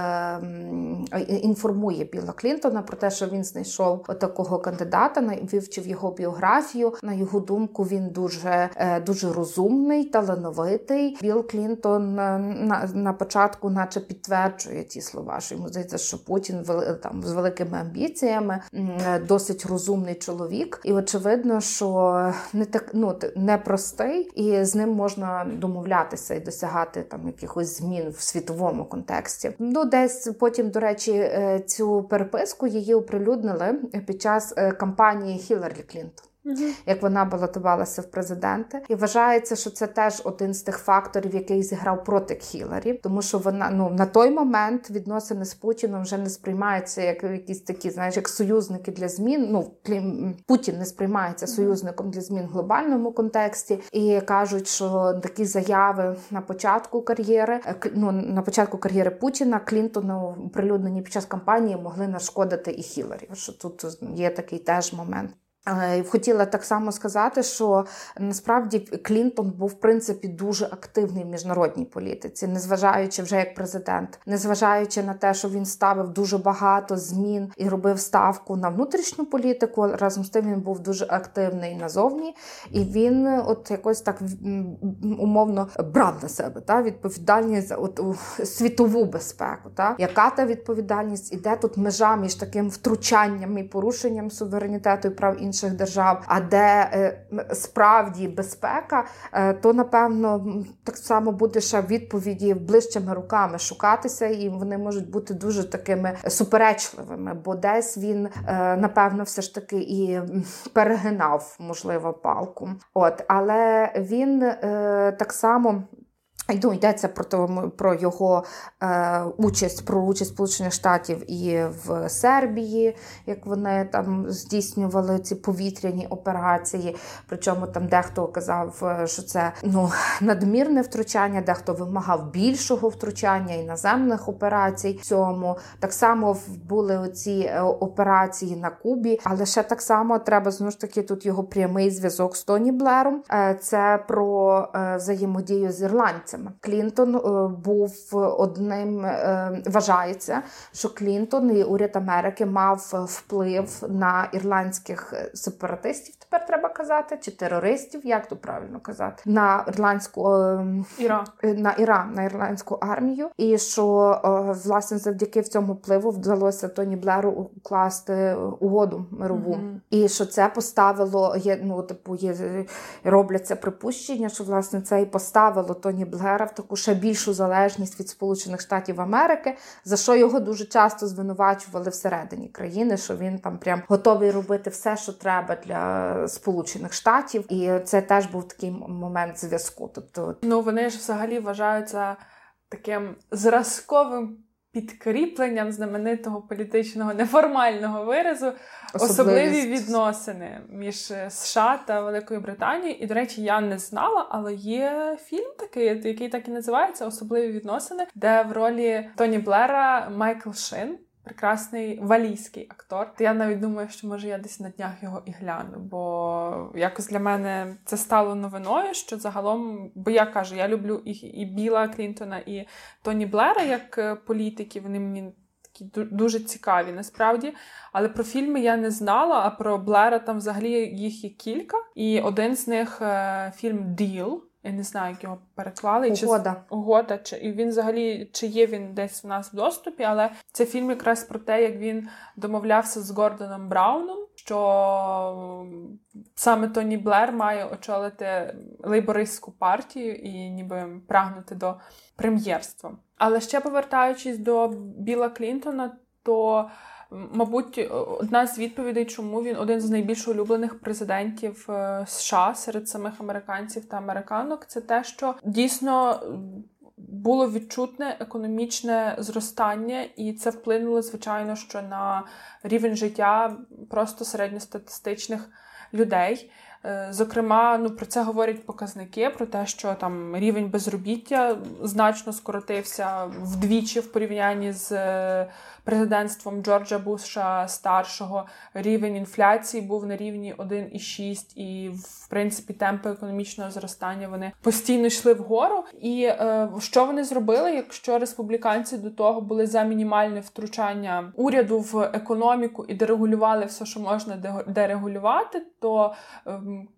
інформує Білла Клінтона про те, що він знайшов такого кандидата, вивчив його біографію. На його думку, він дуже розумний, талановитий. Білл Клінтон на початку наче підтверджує ті слова, що йому здається, що Путін там, з великими амбіціями, досить розумний чоловік. І очевидно, що непростий, і з ним можна домовлятися і досягати там якихось змін в світовому контексті. Десь потім, до речі, цю переписку її оприлюднили під час кампанії Хілларі Клінтон, як вона балотувалася в президенти. І вважається, що це теж один з тих факторів, який зіграв проти Хілларі, тому що вона, на той момент відносини з Путіном вже не сприймаються як якісь такі, знаєш, як союзники для змін. Путін не сприймається союзником для змін в глобальному контексті. І кажуть, що такі заяви на початку кар'єри Путіна, Клінтону, оприлюднені під час кампанії, могли нашкодити і Хілларі. Що тут є такий теж момент. Хотіла так само сказати, що насправді Клінтон був, в принципі, дуже активний в міжнародній політиці, незважаючи вже як президент, незважаючи на те, що він ставив дуже багато змін і робив ставку на внутрішню політику, разом з тим він був дуже активний назовні, і він от якось так умовно брав на себе відповідальність за світову безпеку. Яка та відповідальність, і де тут межа між таким втручанням і порушенням суверенітету і прав інших держав, а де справді безпека, то, напевно, так само буде ще відповіді ближчими руками шукатися, і вони можуть бути дуже такими суперечливими, бо десь він, напевно, все ж таки і перегинав, можливо, палку. Але він так само... йдеться про його участь, про участь Сполучених Штатів і в Сербії, як вони там здійснювали ці повітряні операції. Причому там дехто казав, що це надмірне втручання, дехто вимагав більшого втручання і наземних операцій в цьому. Так само були оці операції на Кубі, але ще так само треба, знову ж таки, тут його прямий зв'язок з Тоні Блером. Це про взаємодію з ірландцями. Клінтон був одним, вважається, що Клінтон і уряд Америки мав вплив на ірландських сепаратистів, тепер треба казати, чи терористів, як то правильно казати, на ірландську армію. І що, власне, завдяки цьому впливу вдалося Тоні Блеру укласти угоду мирову. І що це поставило, робляться припущення, що, власне, це і поставило Тоні Блеру в таку ще більшу залежність від Сполучених Штатів Америки, за що його дуже часто звинувачували всередині країни, що він там прям готовий робити все, що треба для Сполучених Штатів. І це теж був такий момент зв'язку. Тобто, вони ж взагалі вважаються таким зразковим підкріпленням знаменитого політичного неформального виразу особливі відносини між США та Великою Британією. І, до речі, я не знала, але є фільм такий, який так і називається «Особливі відносини», де в ролі Тоні Блера Майкл Шин, прекрасний валійський актор. Я навіть думаю, що, може, я десь на днях його і гляну, бо якось для мене це стало новиною, що загалом, бо я кажу, я люблю і Білла Клінтона, і Тоні Блера як політики, вони мені такі дуже цікаві, насправді. Але про фільми я не знала, а про Блера там взагалі їх є кілька. І один з них фільм «Діл», я не знаю, як його переклали. Угода. І він взагалі, чи є він десь в нас в доступі, але це фільм якраз про те, як він домовлявся з Гордоном Брауном, що саме Тоні Блер має очолити лейбористську партію і ніби прагнути до прем'єрства. Але ще повертаючись до Білла Клінтона, то, мабуть, одна з відповідей, чому він один з найбільш улюблених президентів США серед самих американців та американок, це те, що дійсно було відчутне економічне зростання, і це вплинуло, звичайно, що на рівень життя просто середньостатистичних людей. Зокрема, про це говорять показники, про те, що там рівень безробіття значно скоротився вдвічі в порівнянні з президентством Джорджа Буша старшого. Рівень інфляції був на рівні 1,6, і, в принципі, темпи економічного зростання вони постійно йшли вгору. І що вони зробили, якщо республіканці до того були за мінімальне втручання уряду в економіку і дерегулювали все, що можна дерегулювати, то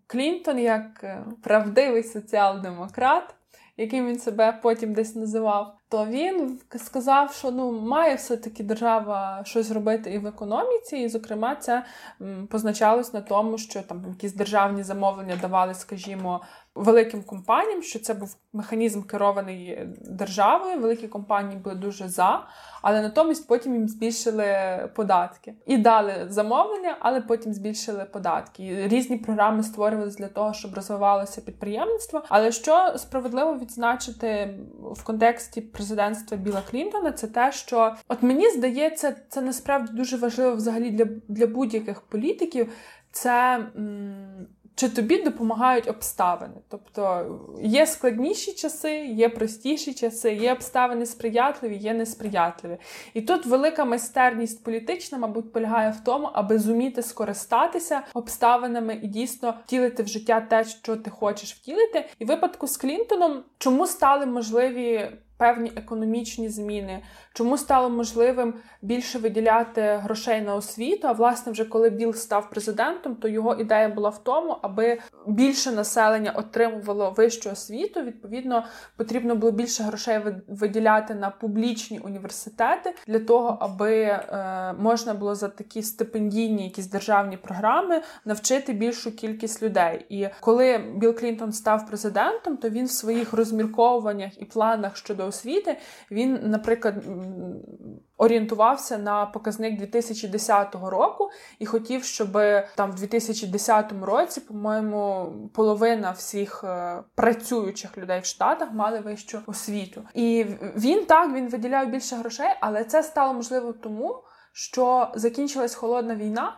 Клінтон, як правдивий соціал-демократ, яким він себе потім десь називав, то він сказав, що має все-таки держава щось робити і в економіці, і, зокрема, це позначалось на тому, що там якісь державні замовлення давали, скажімо, великим компаніям, що це був механізм керований державою, великі компанії були дуже за, але натомість потім їм збільшили податки. І дали замовлення, але потім збільшили податки. І різні програми створювалися для того, щоб розвивалося підприємництво. Але що справедливо відзначити в контексті президентства Білла Клінтона, це те, що, от мені здається, це насправді дуже важливо взагалі для будь-яких політиків, це чи тобі допомагають обставини. Тобто є складніші часи, є простіші часи, є обставини сприятливі, є несприятливі. І тут велика майстерність політична, мабуть, полягає в тому, аби зуміти скористатися обставинами і дійсно втілити в життя те, що ти хочеш втілити. І в випадку з Клінтоном, чому стали можливі певні економічні зміни, чому стало можливим більше виділяти грошей на освіту, а власне вже коли Білл став президентом, то його ідея була в тому, аби більше населення отримувало вищу освіту, відповідно, потрібно було більше грошей виділяти на публічні університети, для того, аби можна було за такі стипендійні якісь державні програми навчити більшу кількість людей. І коли Білл Клінтон став президентом, то він в своїх розмірковуваннях і планах щодо освіти, він, наприклад, орієнтувався на показник 2010 року і хотів, щоб там в 2010 році, по-моєму, половина всіх працюючих людей в Штатах мали вищу освіту. І він виділяв більше грошей, але це стало можливо тому, що закінчилась холодна війна,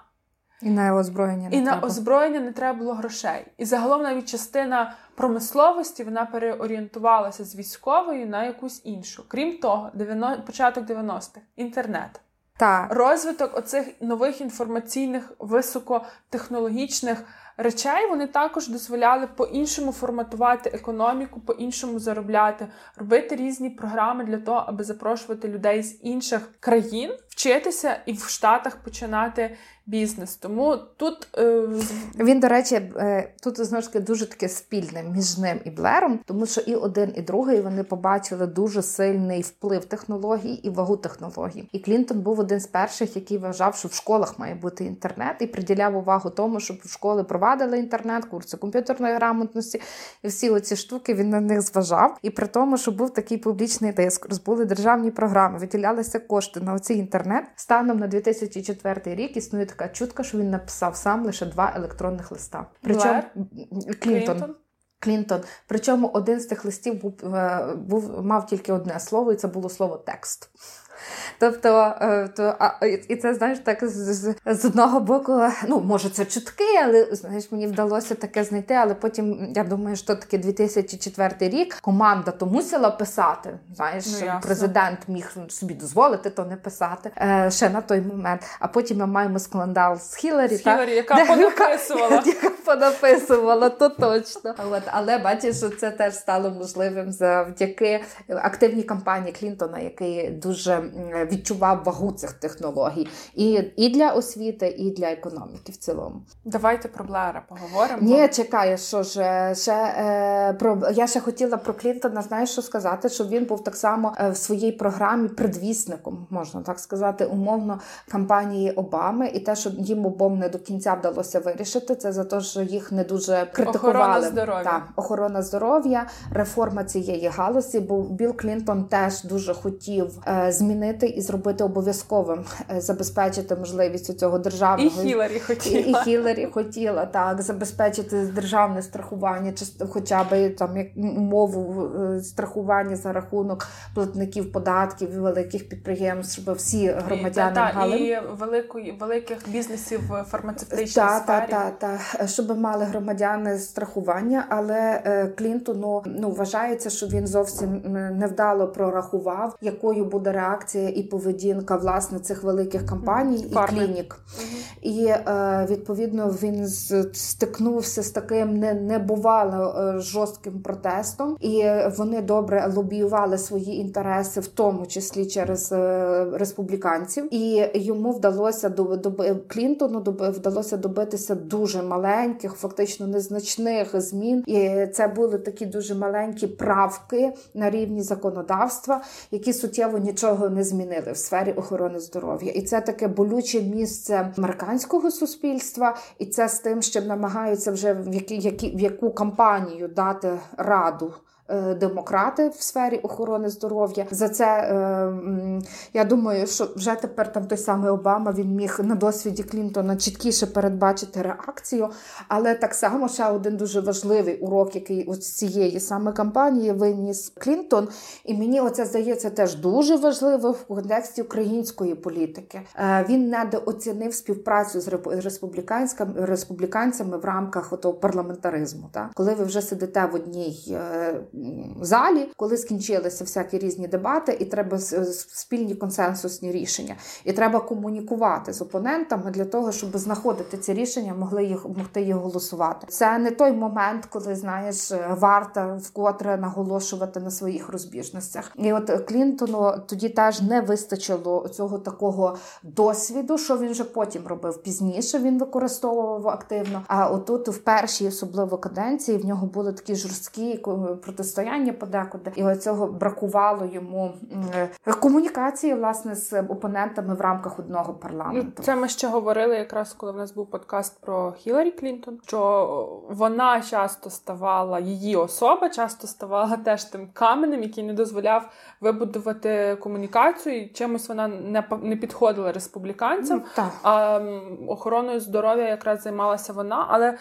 І на озброєння не треба було грошей. І загалом навіть частина промисловості, вона переорієнтувалася з військової на якусь іншу. Крім того, початок 90-х, інтернет. Так. Розвиток оцих нових інформаційних, високотехнологічних речей, вони також дозволяли по-іншому форматувати економіку, по-іншому заробляти, робити різні програми для того, аби запрошувати людей з інших країн вчитися і в Штатах починати бізнес. Тому тут... Він, до речі, тут, знову ж таки, дуже таке спільне між ним і Блером, тому що і один, і другий вони побачили дуже сильний вплив технологій і вагу технологій. І Клінтон був один з перших, який вважав, що в школах має бути інтернет, і приділяв увагу тому, щоб в школи провадили інтернет, курси комп'ютерної грамотності, і всі оці штуки він на них зважав. І при тому, що був такий публічний тиск, розбули державні програми, виділялися кошти на оцей інтернет. Станом на 2004 рік існує така чутка, що він написав сам лише 2 електронних листа. Причому Клінтон. Причому один з тих листів мав тільки одне слово, і це було слово «текст». Тобто, і це, знаєш, так з одного боку, ну, може, це чутки, але, знаєш, мені вдалося таке знайти, але потім, я думаю, що таке 2004 рік, команда то мусила писати, знаєш, ну, президент міг собі дозволити то не писати ще на той момент. А потім ми маємо скандал з Хілларі. З Хілларі, яка понаписувала. Яка понаписувала, то точно. От, але, бачиш, що це теж стало можливим завдяки активній кампанії Клінтона, який дуже відчував вагу цих технологій і для освіти, і для економіки в цілому. Давайте про Блера поговоримо. Ні, чекай, що ж, я ще хотіла про Клінтона, знаєш, що сказати, що він був так само в своїй програмі предвісником, можна так сказати, умовно, кампанії Обами, і те, що їм обом не до кінця вдалося вирішити, це за те, що їх не дуже критикували. Охорона здоров'я. Так, охорона здоров'я, реформа цієї галузі, бо Білл Клінтон теж дуже хотів змінити і зробити обов'язковим, забезпечити можливість цього державного... І Хілларі хотіла. І Хілларі хотіла, так, забезпечити державне страхування, чи хоча б там як умову страхування за рахунок платників податків, великих підприємств, щоб всі громадяни мали. І великих бізнесів фармацевтичної сфері. Так, щоб мали громадяни страхування, але Клінтону, ну, вважається, що він зовсім невдало прорахував, якою буде реакція і поведінка, власне, цих великих компаній і клінік. І, відповідно, він стикнувся з таким небувало жорстким протестом, і вони добре лобіювали свої інтереси, в тому числі через республіканців, і йому вдалося, Клінтону вдалося добитися дуже маленьких, фактично незначних змін, і це були такі дуже маленькі правки на рівні законодавства, які суттєво нічого не змінили в сфері охорони здоров'я. І це таке болюче місце американського суспільства, і це з тим, що намагаються вже в яку кампанію дати раду демократи в сфері охорони здоров'я. За це, я думаю, що вже тепер там той самий Обама, він міг на досвіді Клінтона чіткіше передбачити реакцію, але так само ще один дуже важливий урок, який з цієї саме кампанії виніс Клінтон, і мені оце здається теж дуже важливо в контексті української політики. Він недооцінив співпрацю з республіканцями в рамках ото парламентаризму. Так? Коли ви вже сидите в одній залі, коли скінчилися всякі різні дебати, і треба спільні консенсусні рішення. І треба комунікувати з опонентами для того, щоб знаходити ці рішення, могли їх голосувати. Це не той момент, коли, знаєш, варто вкотре наголошувати на своїх розбіжностях. І от Клінтону тоді теж не вистачило цього такого досвіду, що він вже потім робив. Пізніше він використовував активно. А отут в першій особливо каденції в нього були такі жорсткі протистояння подекуди, і оцього бракувало йому комунікації, власне, з опонентами в рамках одного парламенту. Це ми ще говорили якраз, коли в нас був подкаст про Хілларі Клінтон, що вона часто ставала, її особа часто ставала теж тим каменем, який не дозволяв вибудувати комунікацію, і чимось вона не підходила республіканцям, а охороною здоров'я якраз займалася вона, але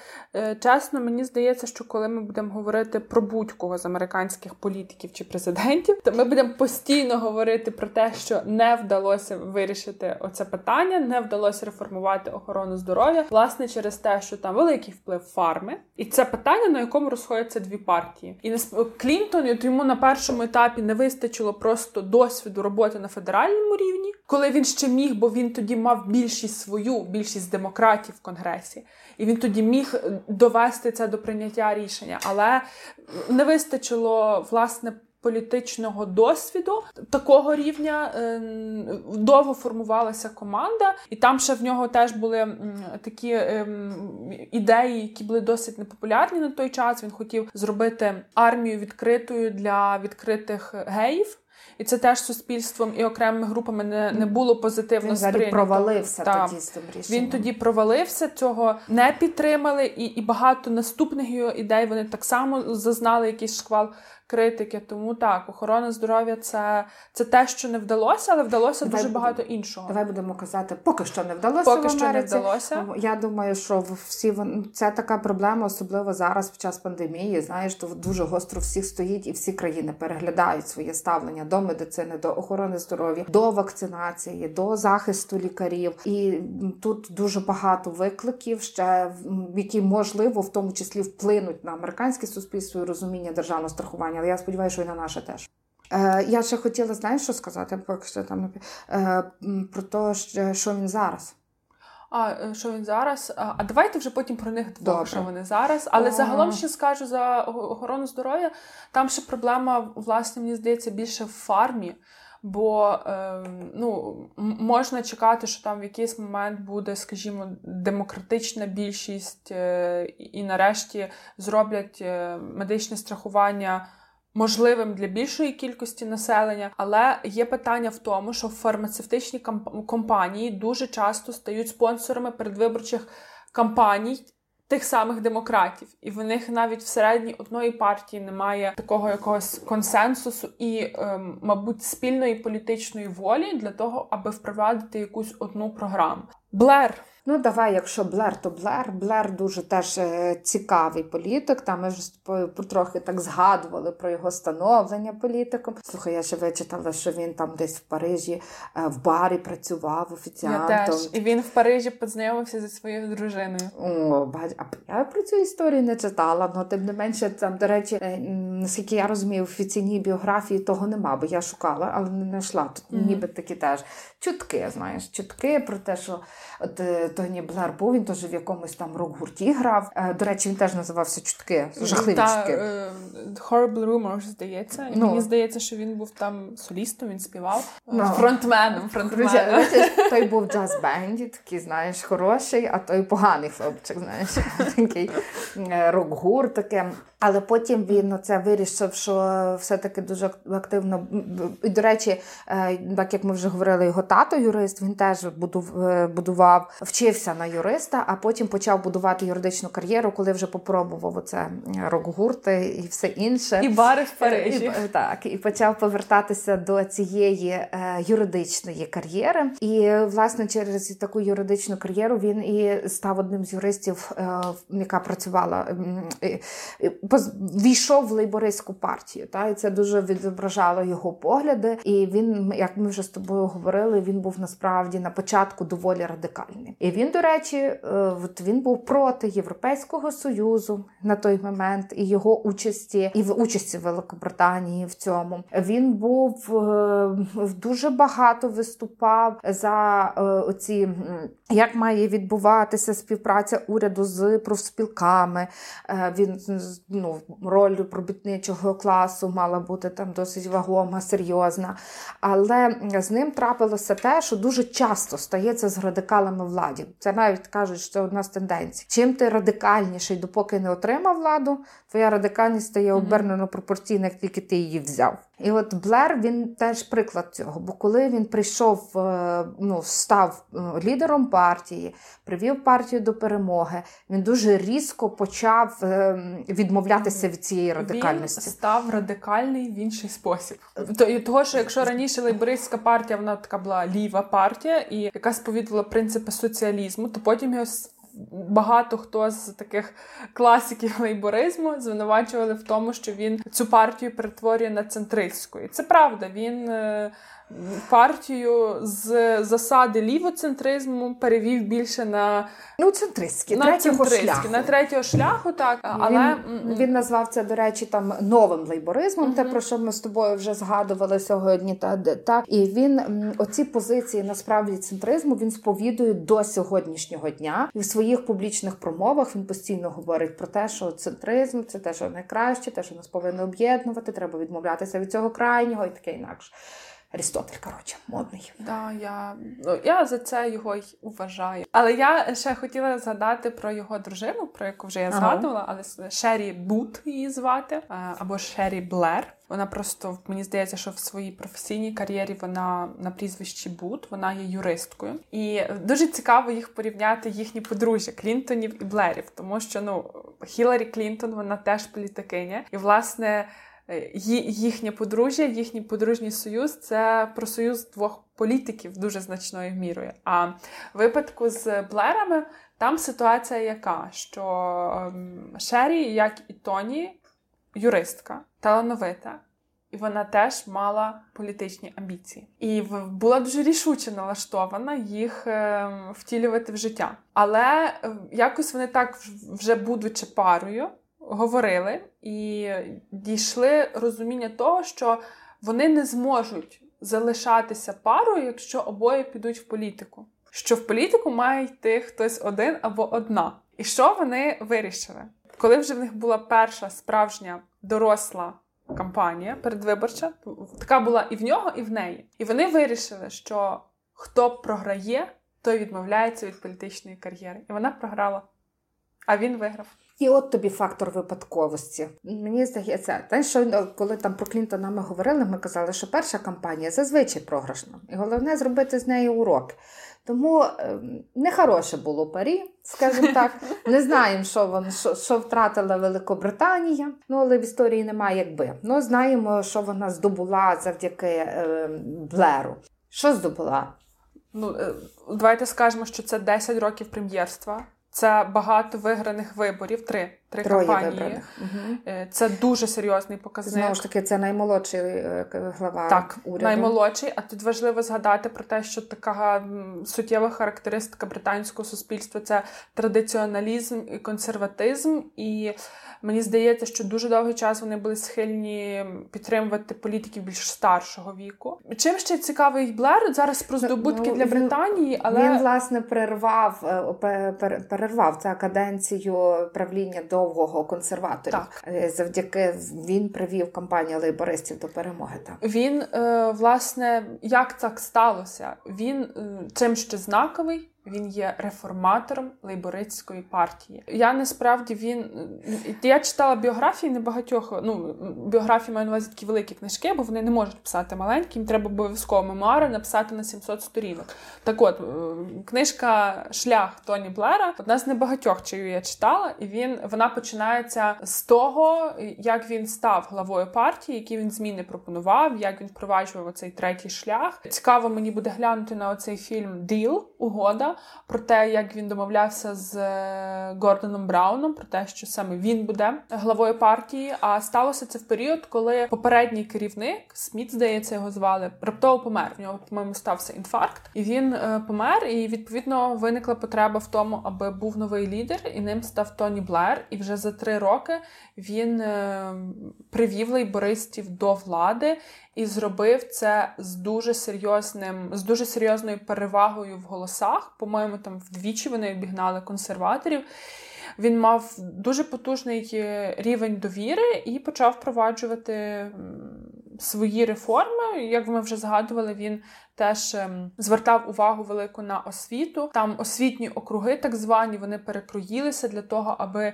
чесно, мені здається, що коли ми будемо говорити про будь-кого з американських політиків чи президентів, то ми будемо постійно говорити про те, що не вдалося вирішити оце питання, не вдалося реформувати охорону здоров'я, власне, через те, що там великий вплив фарми. І це питання, на якому розходяться дві партії. І Клінтон, йому на першому етапі не вистачило просто досвіду роботи на федеральному рівні, коли він ще міг, бо він тоді мав більшість демократів в Конгресі. І він тоді міг довести це до прийняття рішення. Але не вистачило, власне, політичного досвіду такого рівня. Довго формувалася команда, і там ще в нього теж були такі ідеї, які були досить непопулярні на той час. Він хотів зробити армію відкритою для відкритих геїв. І це теж суспільством і окремими групами не було позитивно сприйнято. Він провалився тоді з тим рішенням. Він тоді провалився, цього не підтримали, і багато наступних його ідей вони так само зазнали якийсь шквал критики. Тому так, охорона здоров'я це те, що не вдалося, але вдалося дуже багато іншого. Давай будемо казати, поки що не вдалося. Поки в Америці. Що не вдалося. Я думаю, що всі це така проблема, особливо зараз під час пандемії. Знаєш, то дуже гостро всіх стоїть, і всі країни переглядають своє ставлення до медицини, до охорони здоров'я, до вакцинації, до захисту лікарів. І тут дуже багато викликів, ще які можливо, в тому числі, вплинуть на американське суспільство і розуміння державного страхування. Але я сподіваюся, що і на наше теж. Я ще хотіла, знаєш, що сказати, поки що там про те, що він зараз. А що він зараз? А давайте вже потім про них двох, що вони зараз. Але загалом ще скажу за охорону здоров'я. Там ще проблема, власне, мені здається, більше в фармі. Бо можна чекати, що там в якийсь момент буде, скажімо, демократична більшість і нарешті зроблять медичне страхування можливим для більшої кількості населення. Але є питання в тому, що фармацевтичні компанії дуже часто стають спонсорами передвиборчих кампаній тих самих демократів. І в них навіть всередині одної партії немає такого якогось консенсусу і, мабуть, спільної політичної волі для того, аби впровадити якусь одну програму. Блер. Ну, давай, якщо Блер, то Блер. Блер дуже теж цікавий політик. Там ми ж трохи так згадували про його становлення політиком. Слухай, я ще вичитала, що він там десь в Парижі в барі працював офіціантом. Я теж. І він в Парижі познайомився зі своєю дружиною. О, бач, я про цю історію не читала. Ну, тим не менше, там, до речі, наскільки я розумію, в офіційній біографії того нема, бо я шукала, але не знайшла. Тут ніби такі теж чутки, знаєш, чутки про те, що от Тоні Блер був, він теж в якомусь там рок-гурті грав. До речі, він теж називався «Чутки», «Жахливі чутки». «Horrible Rumors», здається. І мені здається, що він був там солістом, він співав. Фронтменом. Той був джаз-бенді, такий, знаєш, хороший, а той поганий хлопчик, знаєш, такий рок-гурт такий. Але потім він це вирішив, що все-таки дуже активно. І, до речі, так як ми вже говорили, його тато юрист, він теж будував, вчився на юриста, а потім почав будувати юридичну кар'єру, коли вже попробував оце рок-гурти і все інше. І бари в Парижі. І почав повертатися до цієї юридичної кар'єри. І, власне, через таку юридичну кар'єру він і став одним з юристів, яка працювала, війшов в лейбористську партію. Та? І це дуже відображало його погляди. І він, як ми вже з тобою говорили, він був насправді на початку доволі радикальний. І він, до речі, він був проти Європейського Союзу на той момент і його участі, і в участі Великобританії в цьому. Він був дуже багато виступав за оці, як має відбуватися співпраця уряду з профспілками. Він роль робітничого класу мала бути там досить вагома, серйозна. Але з ним трапилося те, що дуже часто стається з радикалами владі. Це навіть кажуть, що це одна з тенденцій. Чим ти радикальніший, допоки не отримав владу, твоя радикальність стає обернено пропорційно, як тільки ти її взяв. І от Блер, він теж приклад цього. Бо коли він прийшов, став лідером партії, привів партію до перемоги, він дуже різко почав відмовлятися від цієї радикальності. Він став радикальний в інший спосіб. Того, що якщо раніше лейбористська партія, вона така була ліва партія, і яка сповідувала принципи соціалізму, то потім його багато хто з таких класиків лейборизму звинувачували в тому, що він цю партію перетворює на центристську. І це правда, він партію з засади лівоцентризму перевів більше на центристські, на третього шляху, так, але він назвав це, до речі, там новим лейборизмом, те, про що ми з тобою вже згадували сьогодні, та і він оці позиції насправді центризму він сповідує до сьогоднішнього дня. І в своїх публічних промовах він постійно говорить про те, що центризм це те, що найкраще, те, що нас повинно об'єднувати, треба відмовлятися від цього крайнього і таке інакше. Арістотель, коротше, модний. Да, я за це його й уважаю. Але я ще хотіла згадати про його дружину, про яку вже я згадувала, але Шері Бут її звати, або Шері Блер. Вона просто, мені здається, що в своїй професійній кар'єрі вона на прізвищі Бут, вона є юристкою. І дуже цікаво їх порівняти, їхні подружжя Клінтонів і Блерів, тому що, Хілларі Клінтон, вона теж політикиня. І, власне, їхнє подружжя, їхній подружній союз – це про союз двох політиків дуже значною мірою. А в випадку з Блерами там ситуація яка, що Шері, як і Тоні, юристка, талановита, і вона теж мала політичні амбіції. І була дуже рішуче налаштована їх втілювати в життя. Але якось вони так, вже будучи парою, говорили і дійшли розуміння того, що вони не зможуть залишатися парою, якщо обоє підуть в політику. Що в політику має йти хтось один або одна. І що вони вирішили? Коли вже в них була перша справжня доросла кампанія передвиборча, така була і в нього, і в неї. І вони вирішили, що хто програє, той відмовляється від політичної кар'єри. І вона програла, а він виграв. І от тобі фактор випадковості. Мені здається, те, що коли там про Клінтона ми говорили, ми казали, що перша кампанія зазвичай програшна. І головне зробити з неї урок. Тому нехороше було парі, скажімо так. Не знаємо, що втратила Великобританія, але в історії немає якби. Ну, знаємо, що вона здобула завдяки Блеру. Що здобула? Ну, давайте скажемо, що це 10 років прем'єрства. Це багато виграних виборів, три кампанії. Вибраних. Це дуже серйозний показник. Знову ж таки, це наймолодший глава уряду. Так, наймолодший. А тут важливо згадати про те, що така суттєва характеристика британського суспільства – це традиціоналізм і консерватизм. І мені здається, що дуже довгий час вони були схильні підтримувати політиків більш старшого віку. Чим ще цікавий Блер зараз про здобутки для Британії, але... Він, власне, перервав цю каденцію правління довгого консерваторів. Так. Завдяки він привів кампанію лейбористів до перемоги. Так. Він, власне, як так сталося? Він чим ще знаковий? Він є реформатором лейбористської партії. Я читала біографії небагатьох, біографії маю на увазі такі великі книжки, бо вони не можуть писати маленькі, їм треба обов'язково мемуари написати на 700 сторінок. Так от, книжка «Шлях Тоні Блера» одна з небагатьох, чию я читала, і вона починається з того, як він став главою партії, які він зміни пропонував, як він впроваджував оцей третій шлях. Цікаво мені буде глянути на оцей фільм «Діл», «Угода», про те, як він домовлявся з Гордоном Брауном, про те, що саме він буде главою партії. А сталося це в період, коли попередній керівник, Сміт, здається, його звали, раптово помер. В нього, по-моєму, стався інфаркт. І він помер, і, відповідно, виникла потреба в тому, аби був новий лідер, і ним став Тоні Блер. І вже за 3 роки він привів лейбористів до влади і зробив це з дуже серйозною перевагою в голосах. По-моєму, там вдвічі вони обігнали консерваторів. Він мав дуже потужний рівень довіри і почав впроваджувати свої реформи. Як ми вже згадували, він теж звертав увагу велику на освіту. Там освітні округи, так звані, вони перекроїлися для того, аби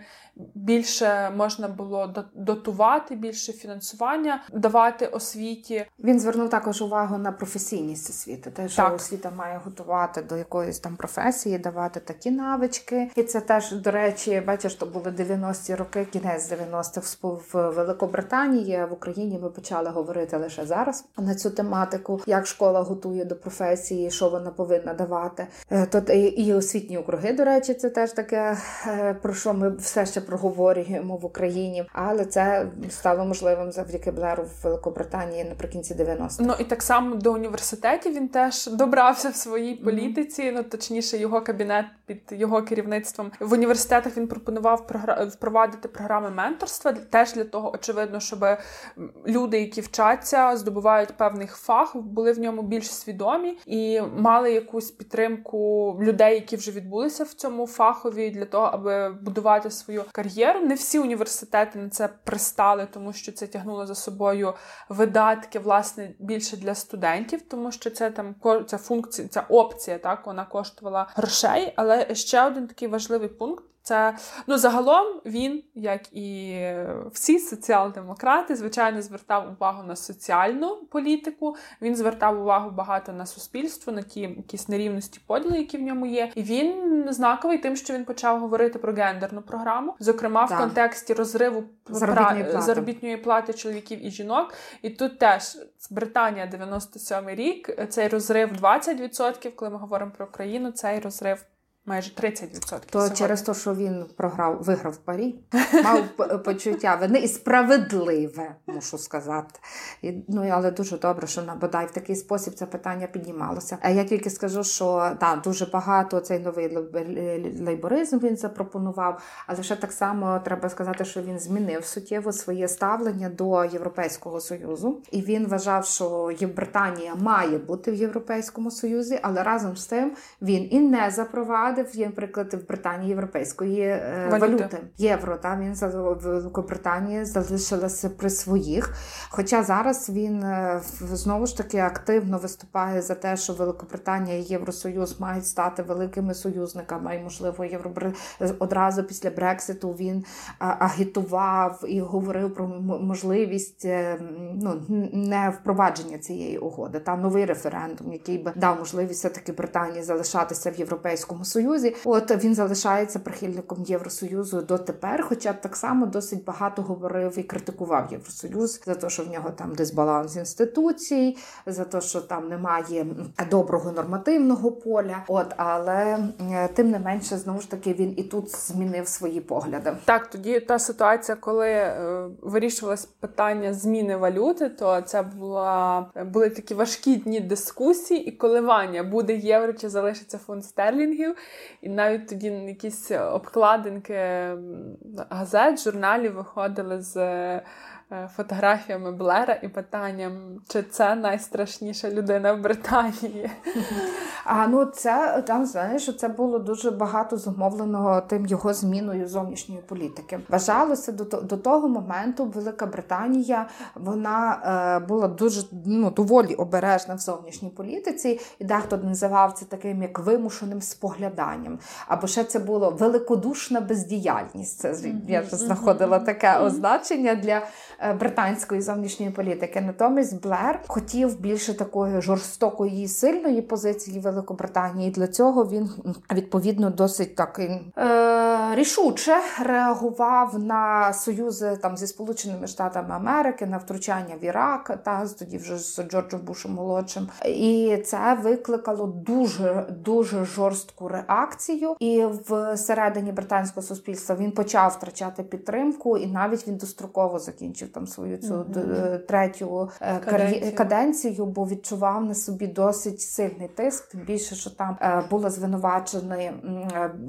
більше можна було дотувати, більше фінансування, давати освіті. Він звернув також увагу на професійність освіти. Те, що освіта має готувати до якоїсь там професії, давати такі навички. І це теж, до речі, бачиш, то були 90-ті роки, кінець 90-х в Великобританії, а в Україні ми почали говорити лише зараз на цю тематику, як школа готує до професії, що вона повинна давати. Тут і освітні округи, до речі, це теж таке, про що ми все ще проговорюємо в Україні. Але це стало можливим завдяки Блеру в Великобританії наприкінці 90-х. Ну і так само до університетів він теж добрався в своїй політиці, точніше його кабінет під його керівництвом. В університетах він пропонував впровадити програми менторства, теж для того, очевидно, щоб люди, які вчаться, здобувають певних фах, були в ньому більш свідомі і мали якусь підтримку людей, які вже відбулися в цьому фахові, для того, аби будувати свою кар'єру. Не всі університети на це пристали, тому що це тягнуло за собою видатки, власне, більше для студентів, тому що це там ця функція, ця опція, так, вона коштувала грошей. Але ще один такий важливий пункт. Це, ну, загалом він, як і всі соціал-демократи, звичайно, звертав увагу на соціальну політику, він звертав увагу багато на суспільство, на ті якісь нерівності поділи, які в ньому є. І він знаковий тим, що він почав говорити про гендерну програму, зокрема в контексті розриву заробітної плати чоловіків і жінок. І тут теж Британія, 97-й рік, цей розрив 20%, коли ми говоримо про Україну, цей розрив майже 30%. То сьогодні. Через те, що він виграв парі, мав почуття вини і справедливе, мушу сказати. І, ну, але дуже добре, що бодай в такий спосіб це питання піднімалося. Я тільки скажу, що дуже багато цей новий лейборизм він запропонував, але ще так само треба сказати, що він змінив суттєво своє ставлення до Європейського Союзу. І він вважав, що Британія має бути в Європейському Союзі, але разом з тим він і не запровадив, наприклад, в Британії європейської валюти. Євро, там він в Британії залишилася при своїх. Хоча зараз він знову ж таки активно виступає за те, що Великобританія і Євросоюз мають стати великими союзниками. І, можливо, одразу після Брекситу він агітував і говорив про можливість не впровадження цієї угоди. Там новий референдум, який би дав можливість все-таки Британії залишатися в Європейському Союзі. От він залишається прихильником Євросоюзу дотепер, хоча так само досить багато говорив і критикував Євросоюз за те, що в нього там дисбаланс інституцій, за те, що там немає доброго нормативного поля. От, але тим не менше, знову ж таки, він і тут змінив свої погляди. Так, тоді та ситуація, коли вирішувалось питання зміни валюти, то це були такі важкі дні дискусій і коливання, буде євро чи залишиться фунт стерлінгів. І навіть тоді якісь обкладинки газет, журналів виходили з фотографіями Блера і питанням, чи це найстрашніша людина в Британії. Це, там, знаєш, це було дуже багато зумовленого тим його зміною зовнішньої політики. Вважалося до того моменту Велика Британія, вона була дуже, доволі обережна в зовнішній політиці, і дехто називав це таким як вимушеним спогляданням. Або ще це було великодушна бездіяльність. Це, я знаходила таке означення для британської зовнішньої політики. Натомість Блер хотів більше такої жорстокої і сильної позиції Великобританії. Для цього він, відповідно, досить так рішуче реагував на союзи там зі Сполученими Штатами Америки, на втручання в Ірак, тоді вже з Джорджем Бушем молодшим. І це викликало дуже жорстку реакцію. І всередині британського суспільства він почав втрачати підтримку, і навіть він достроково закінчив там свою цю третю каденцію, бо відчував на собі досить сильний тиск, тим більше, що там було звинувачений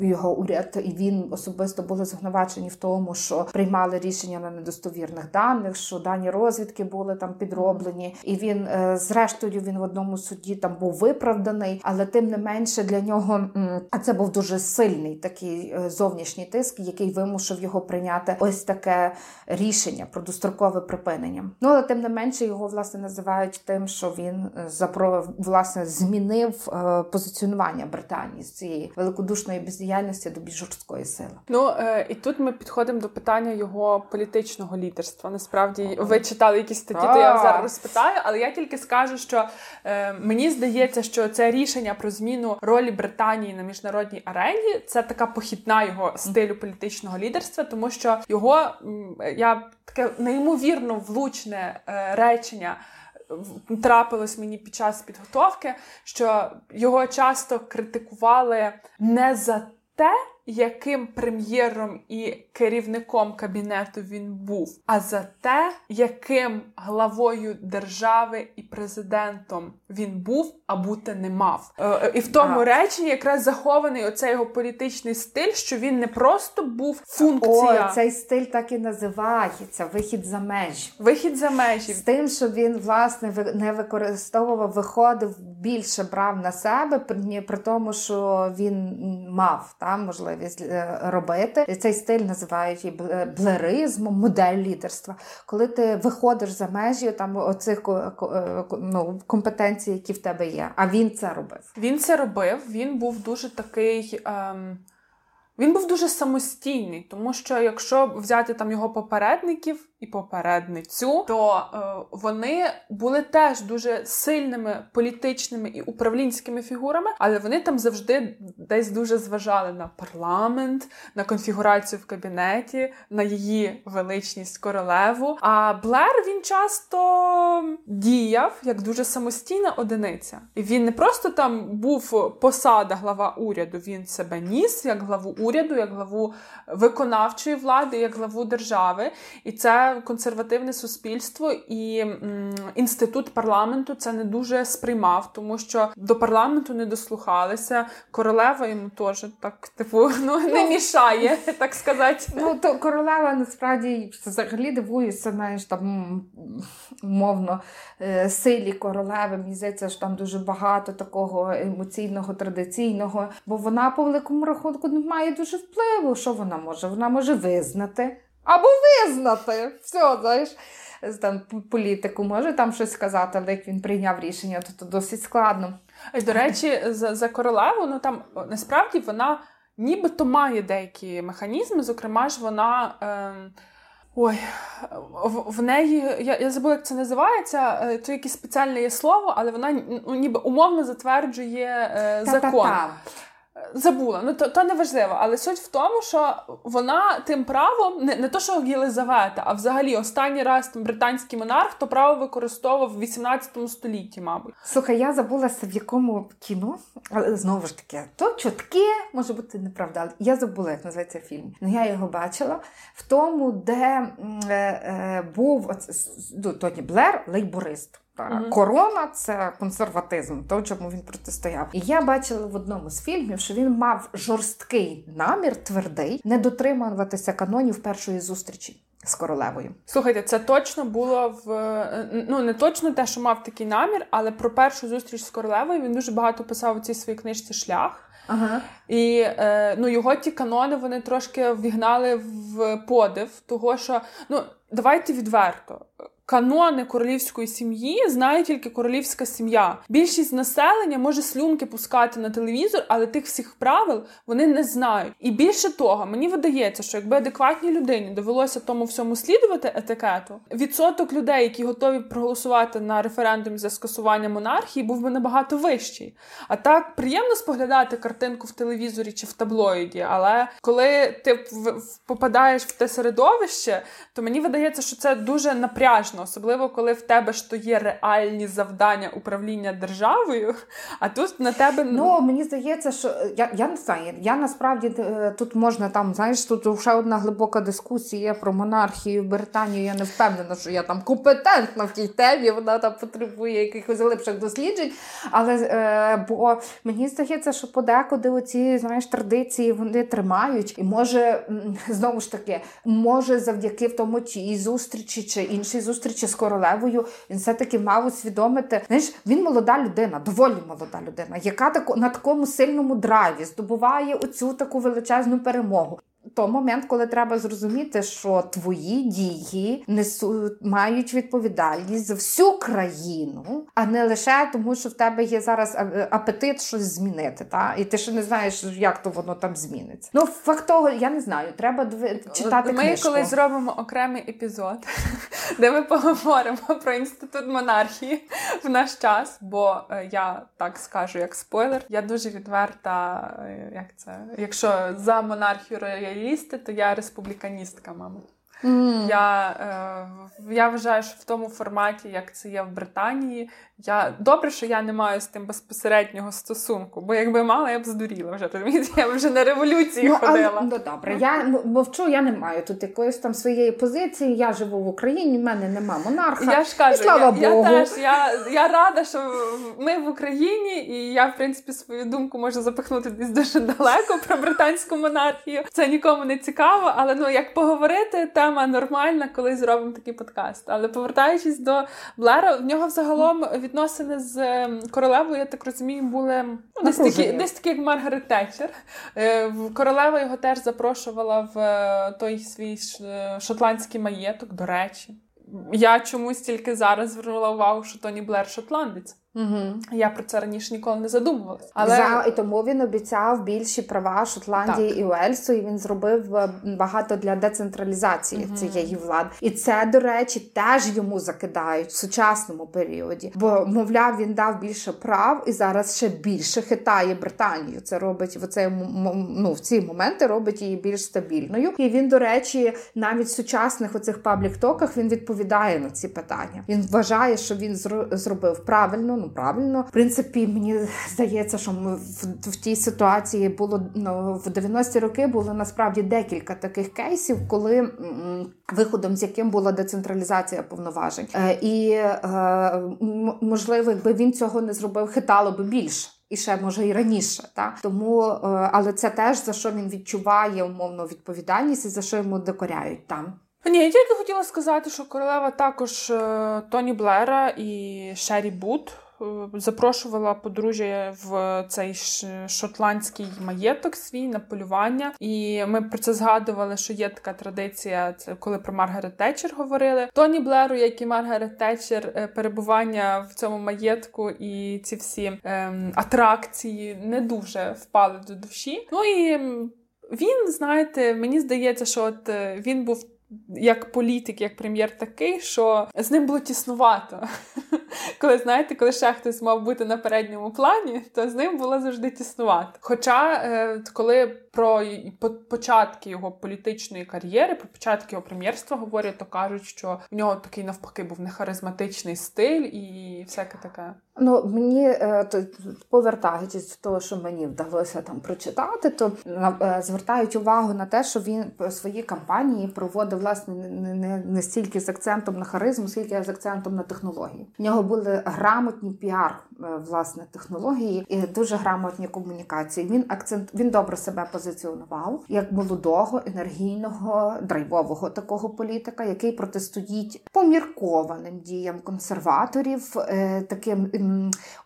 його уряд, і він особисто були звинувачені в тому, що приймали рішення на недостовірних даних, що дані розвідки були там підроблені, і він зрештою в одному суді там був виправданий, але тим не менше для нього це був дуже сильний такий зовнішній тиск, який вимушив його прийняти ось таке рішення про дострокове припинення. Але тим не менше його, власне, називають тим, що він змінив позиціонування Британії з цієї великодушної бездіяльності до більш жорсткої сили. І тут ми підходимо до питання його політичного лідерства. Насправді, ви читали якісь статті, то я зараз розпитаю, але я тільки скажу, що мені здається, що це рішення про зміну ролі Британії на міжнародній арені, це така похідна його стилю політичного лідерства, тому що його, я таке неймовірно влучне речення трапилось мені під час підготовки, що його часто критикували не за те, яким прем'єром і керівником кабінету він був, а за те, яким главою держави і президентом він був, а бути не мав. І в тому реченні якраз захований оцей його політичний стиль, що він не просто був функція. Цей стиль так і називається – вихід за межі. Вихід за межі. З тим, що він, власне, не використовував, виходив, більше брав на себе, при тому, що він мав там можливість робити. Цей стиль називають і блеризмом, модель лідерства. Коли ти виходиш за межі там оцих компетенцій, які в тебе є. А він це робив. Він був дуже такий Він був дуже самостійний, тому що якщо взяти там його попередників і попередницю, то вони були теж дуже сильними політичними і управлінськими фігурами, але вони там завжди десь дуже зважали на парламент, на конфігурацію в кабінеті, на її величність королеву. А Блер, він часто діяв як дуже самостійна одиниця. І він не просто там був посада глава уряду, він себе ніс як главу уряду, як главу виконавчої влади, як главу держави. І це консервативне суспільство і інститут парламенту це не дуже сприймав, тому що до парламенту не дослухалися. Королева йому теж так, не мішає, так сказати. То королева насправді взагалі дивується, знаєш, там умовно силі королеви. Мені здається, що там дуже багато такого емоційного, традиційного, бо вона по великому рахунку не має дуже впливу. Що вона може? Вона може визнати. Або визнати. Все, знаєш, там політику може там щось сказати, але як він прийняв рішення, то досить складно. До речі, за королеву, ну там насправді вона нібито має деякі механізми, зокрема ж вона... в неї, я забула, як це називається, то якесь спеціальне є слово, але вона ніби умовно затверджує закон. Забула, то не важливо, але суть в тому, що вона тим правом, не то, що Єлизавета, а взагалі останній раз там, британський монарх то право використовував в 18 столітті, мабуть. Слухай, я забулася в якому кіно, але знову ж таки, то чутки, може бути неправда, але я забула, як називається фільм. Ну, я його бачила в тому, де був Тоні Блер, лейборист. Корона – це консерватизм, то, чому він протистояв. І я бачила в одному з фільмів, що він мав жорсткий намір, твердий, не дотримуватися канонів першої зустрічі з королевою. Слухайте, це точно було не точно те, що мав такий намір, але про першу зустріч з королевою він дуже багато писав у цій своїй книжці «Шлях». Ага. І його ті канони, вони трошки вігнали в подив того, що, давайте відверто, канони королівської сім'ї знає тільки королівська сім'я. Більшість населення може слюнки пускати на телевізор, але тих всіх правил вони не знають. І більше того, мені видається, що якби адекватній людині довелося тому всьому слідувати етикету, відсоток людей, які готові проголосувати на референдум за скасування монархії, був би набагато вищий. А так приємно споглядати картинку в телевізорі чи в таблоїді, але коли ти попадаєш в те середовище, то мені видається, що це дуже напряжно. Особливо, коли в тебе ж то є реальні завдання управління державою, а тут на тебе... мені здається, що... Я не знаю, я насправді тут можна там, знаєш, тут ще одна глибока дискусія про монархію Британію. Я не впевнена, що я там компетентна в тій темі, вона там потребує якихось глибших досліджень, але бо мені здається, що подекуди оці, знаєш, традиції вони тримають і може, знову ж таки, може завдяки в тому чи і зустрічі, чи іншій зустрічі з королевою, він все-таки мав усвідомити. Знаєш, він молода людина, доволі молода людина, яка на такому сильному драйві здобуває оцю таку величезну перемогу. То момент, коли треба зрозуміти, що твої дії мають відповідальність за всю країну, а не лише тому, що в тебе є зараз апетит щось змінити, та? І ти ще не знаєш, як то воно там зміниться. Факт того, я не знаю, треба читати книжку. Ми колись зробимо окремий епізод, де ми поговоримо про інститут монархії в наш час, бо я так скажу, як спойлер, я дуже відверта, якщо за монархію реалісти, то я республіканістка, мама. Я вважаю, що в тому форматі, як це є в Британії, добре, що я не маю з тим безпосереднього стосунку, бо якби мала, я б здуріла вже, розумієте? Я б вже на революції ходила. Добре, я мовчу, я не маю тут якоїсь там своєї позиції, я живу в Україні, в мене нема монарха, я ж кажу, і слава Богу. Я рада, що ми в Україні, і я, в принципі, свою думку можу запихнути десь дуже далеко про британську монархію. Це нікому не цікаво, але, як поговорити, тема нормальна, коли зробимо такий подкаст. Але повертаючись до Блера, в нього взагалом відносини з королевою, я так розумію, були десь такі, як Маргарет Тетчер. Королева його теж запрошувала в той свій шотландський маєток, до речі. Я чомусь тільки зараз звернула увагу, що Тоні Блер шотландець. Угу. Я про це раніше ніколи не задумувалася. Але... І тому він обіцяв більші права Шотландії так. і Уельсу, і він зробив багато для децентралізації угу. цієї влади. І це, до речі, теж йому закидають в сучасному періоді. Бо, мовляв, він дав більше прав і зараз ще більше хитає Британію. Це робить в ці моменти робить її більш стабільною. І він, до речі, навіть в сучасних оцих паблік-токах він відповідає на ці питання. Він вважає, що він зробив правильно, правильно. В принципі, мені здається, що ми в тій ситуації було, в 90-ті роки було насправді декілька таких кейсів, коли виходом з яким була децентралізація повноважень. Можливо, якби він цього не зробив, хитало би більше. І ще, може, і раніше. Так? Тому, але це теж, за що він відчуває умовну відповідальність і за що йому докоряють там. Ні, я тільки хотіла сказати, що королева також Тоні Блера і Шері Бут запрошувала подружжя в цей шотландський маєток свій на полювання. І ми про це згадували, що є така традиція, це коли про Маргарет Тетчер говорили. Тоні Блеру, як і Маргарет Тетчер, перебування в цьому маєтку і ці всі атракції не дуже впали до душі. Ну і він, знаєте, мені здається, що от він був як політик, як прем'єр такий, що з ним було тіснувато. Коли, знаєте, коли ще хтось мав бути на передньому плані, то з ним було завжди тіснувато. Хоча, коли про початки його політичної кар'єри, про початки його прем'єрства говорять, то кажуть, що в нього такий навпаки був нехаризматичний стиль і всяке таке. Ну, мені, повертаючись до того, що мені вдалося там прочитати, то звертають увагу на те, що він свої кампанії проводив, власне, не стільки з акцентом на харизму, скільки з акцентом на технології. В нього були грамотні піар, власне, технології і дуже грамотні комунікації. Він добре себе позиціонував як молодого, енергійного, драйвового такого політика, який протистоїть поміркованим діям консерваторів, таким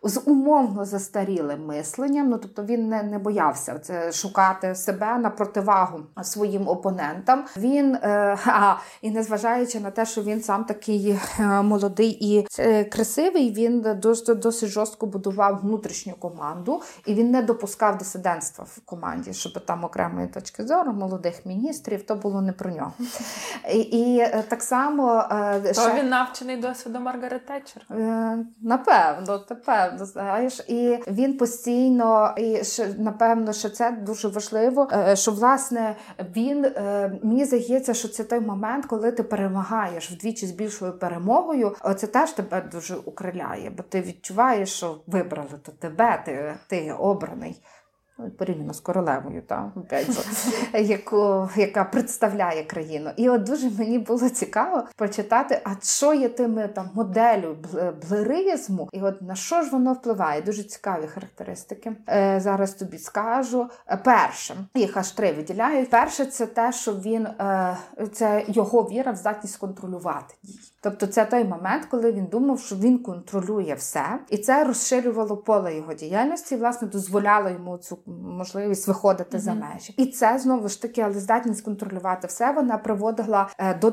з умовно застарілим мисленням. Ну, тобто він не боявся це шукати себе на противагу своїм опонентам. Він, і незважаючи на те, що він сам такий молодий і красивий, він досить жорстко будував внутрішню команду, і він не допускав дисидентства в команді, щоб там окремої точки зору, молодих міністрів, то було не про нього. І так само... він навчений досвідом Маргарет Тетчер? Напевно, напевно, знаєш. І він постійно, напевно, що це дуже важливо, що, власне, мені здається, що це той момент, коли ти перемагаєш вдвічі з більшою перемогою, це теж тебе дуже укриляє, бо ти відчуваєш, що вибрали то тебе, ти обраний. Порівняно з королевою, та, яка представляє країну. І от дуже мені було цікаво прочитати, а що є тими там моделлю блеризму, і от на що ж воно впливає. Дуже цікаві характеристики. Зараз тобі скажу. Перше, їх аж три виділяють. Перше, це те, що це його віра в здатність контролювати дії. Тобто це той момент, коли він думав, що він контролює все, і це розширювало поле його діяльності, і, власне, дозволяло йому цю можливість виходити за межі. І це, знову ж таки, але здатність контролювати все, вона приводила до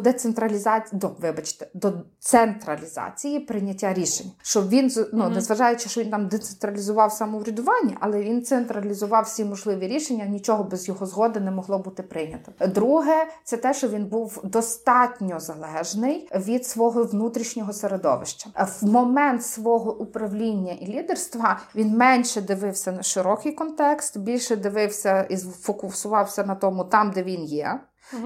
до централізації прийняття рішень. Що він, незважаючи, що він там децентралізував самоврядування, але він централізував всі можливі рішення, нічого без його згоди не могло бути прийнято. Друге, це те, що він був достатньо залежний від свого внутрішнього середовища. В момент свого управління і лідерства він менше дивився на широкий контекст, більше дивився і фокусувався на тому, там, де він є.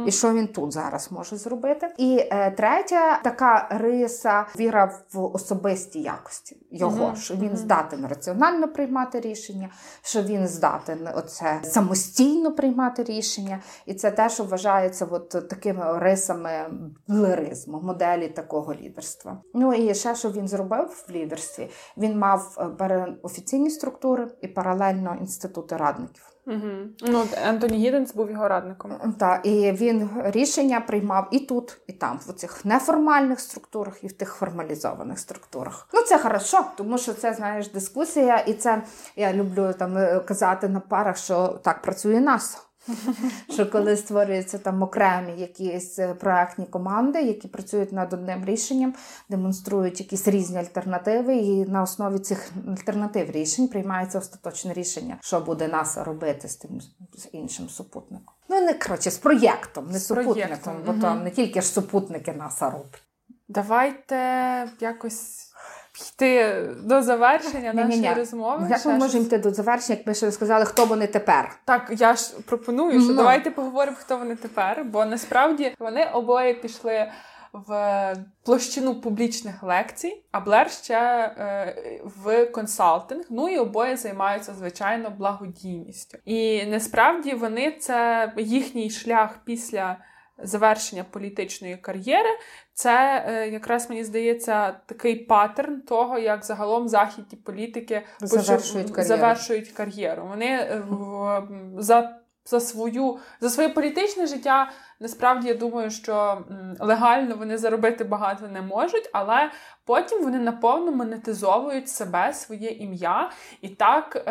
І що він тут зараз може зробити. І третя така риса – віра в особисті якості його. Що він здатен раціонально приймати рішення, що він здатен самостійно приймати рішення. І це те, що вважається такими рисами блеризму, моделі такого лідерства. Ну і ще, що він зробив в лідерстві, він мав офіційні структури і паралельно інститути радників. Ну, Ентоні Гідденс був його радником. Так, і він рішення приймав і тут, і там, в цих неформальних структурах, і в тих формалізованих структурах. Ну, це хорошо, тому що це, знаєш, дискусія, і це, я люблю там казати на парах, що так працює НАСА. Що коли створюються там окремі якісь проектні команди, які працюють над одним рішенням, демонструють якісь різні альтернативи, і на основі цих альтернатив рішень приймається остаточне рішення, що буде НАСА робити з тим з іншим супутником. Ну, не коротше, з проєктом, не з супутником, бо там не тільки ж супутники НАСА роблять. Давайте якось йти до завершення нашої розмови. Як ми можемо йти до завершення, якби ще розказали, хто вони тепер? Так, я ж пропоную, що давайте поговоримо, хто вони тепер, бо насправді вони обоє пішли в площину публічних лекцій, а Блер ще в консалтинг, ну і обоє займаються, звичайно, благодійністю. І насправді вони, це їхній шлях після завершення політичної кар'єри, це якраз, мені здається, такий паттерн того, як загалом західні політики завершують кар'єру. Вони за своє політичне життя, насправді, я думаю, що легально вони заробити багато не можуть, але потім вони наповно монетизовують себе, своє ім'я, і так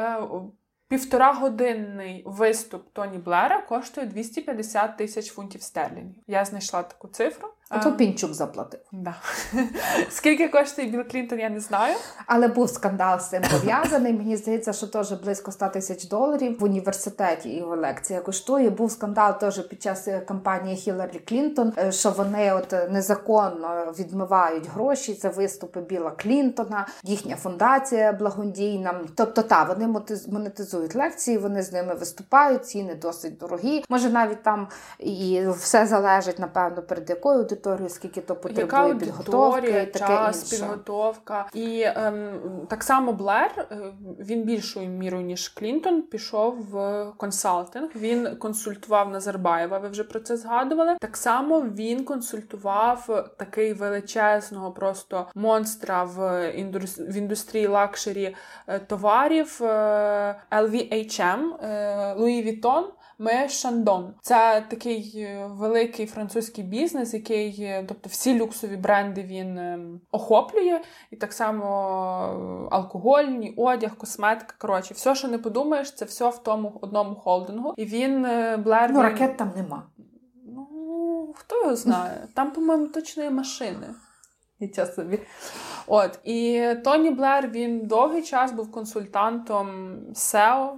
півторагодинний виступ Тоні Блера коштує 250 тисяч фунтів стерлінгів. Я знайшла таку цифру. А то Пінчук заплатив. Да. Скільки коштує Білл Клінтон, я не знаю. Але був скандал з цим пов'язаний. Мені здається, що теж близько 100 тисяч доларів в університеті його лекція коштує. Був скандал теж під час кампанії Хілларі Клінтон, що вони от незаконно відмивають гроші. Це виступи Білла Клінтона, їхня фундація благодійна. Тобто, вони монетизують лекції, вони з ними виступають, ціни досить дорогі. Може, навіть там і все залежить, напевно, перед якою аудиторію, скільки то потребує підготовки, і таке час, інше. Підготовка. І так само Блер, він більшою мірою, ніж Клінтон, пішов в консалтинг. Він консультував Назарбаєва, ви вже про це згадували. Так само він консультував такий величезного просто монстра в індустрії лакшері товарів LVMH, Луї Вітон, Ме Шандон. Це такий великий французький бізнес, який, тобто всі люксові бренди він охоплює, і так само алкогольні, одяг, косметика, коротше, все, що не подумаєш, це все в тому одному холдингу. І він, Блер... Ну, ракет там нема. Ну, хто його знає? Там, по-моєму, точно є машини. Нічого собі. От, і Тоні Блер, він довгий час був консультантом SEO,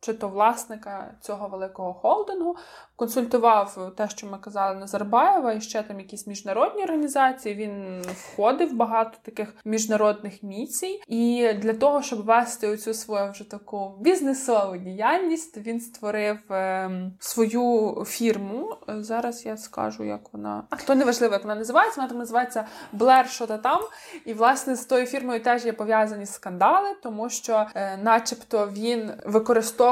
чи то власника цього великого холдингу, консультував те, що ми казали, Назарбаєва, і ще там якісь міжнародні організації, він входив в багато таких міжнародних місій, і для того, щоб вести оцю свою вже таку бізнесову діяльність, він створив свою фірму, зараз я скажу, як вона, то не важливо, як вона називається, вона там називається Блер що-то там, і власне з тою фірмою теж є пов'язані скандали, тому що начебто він використовував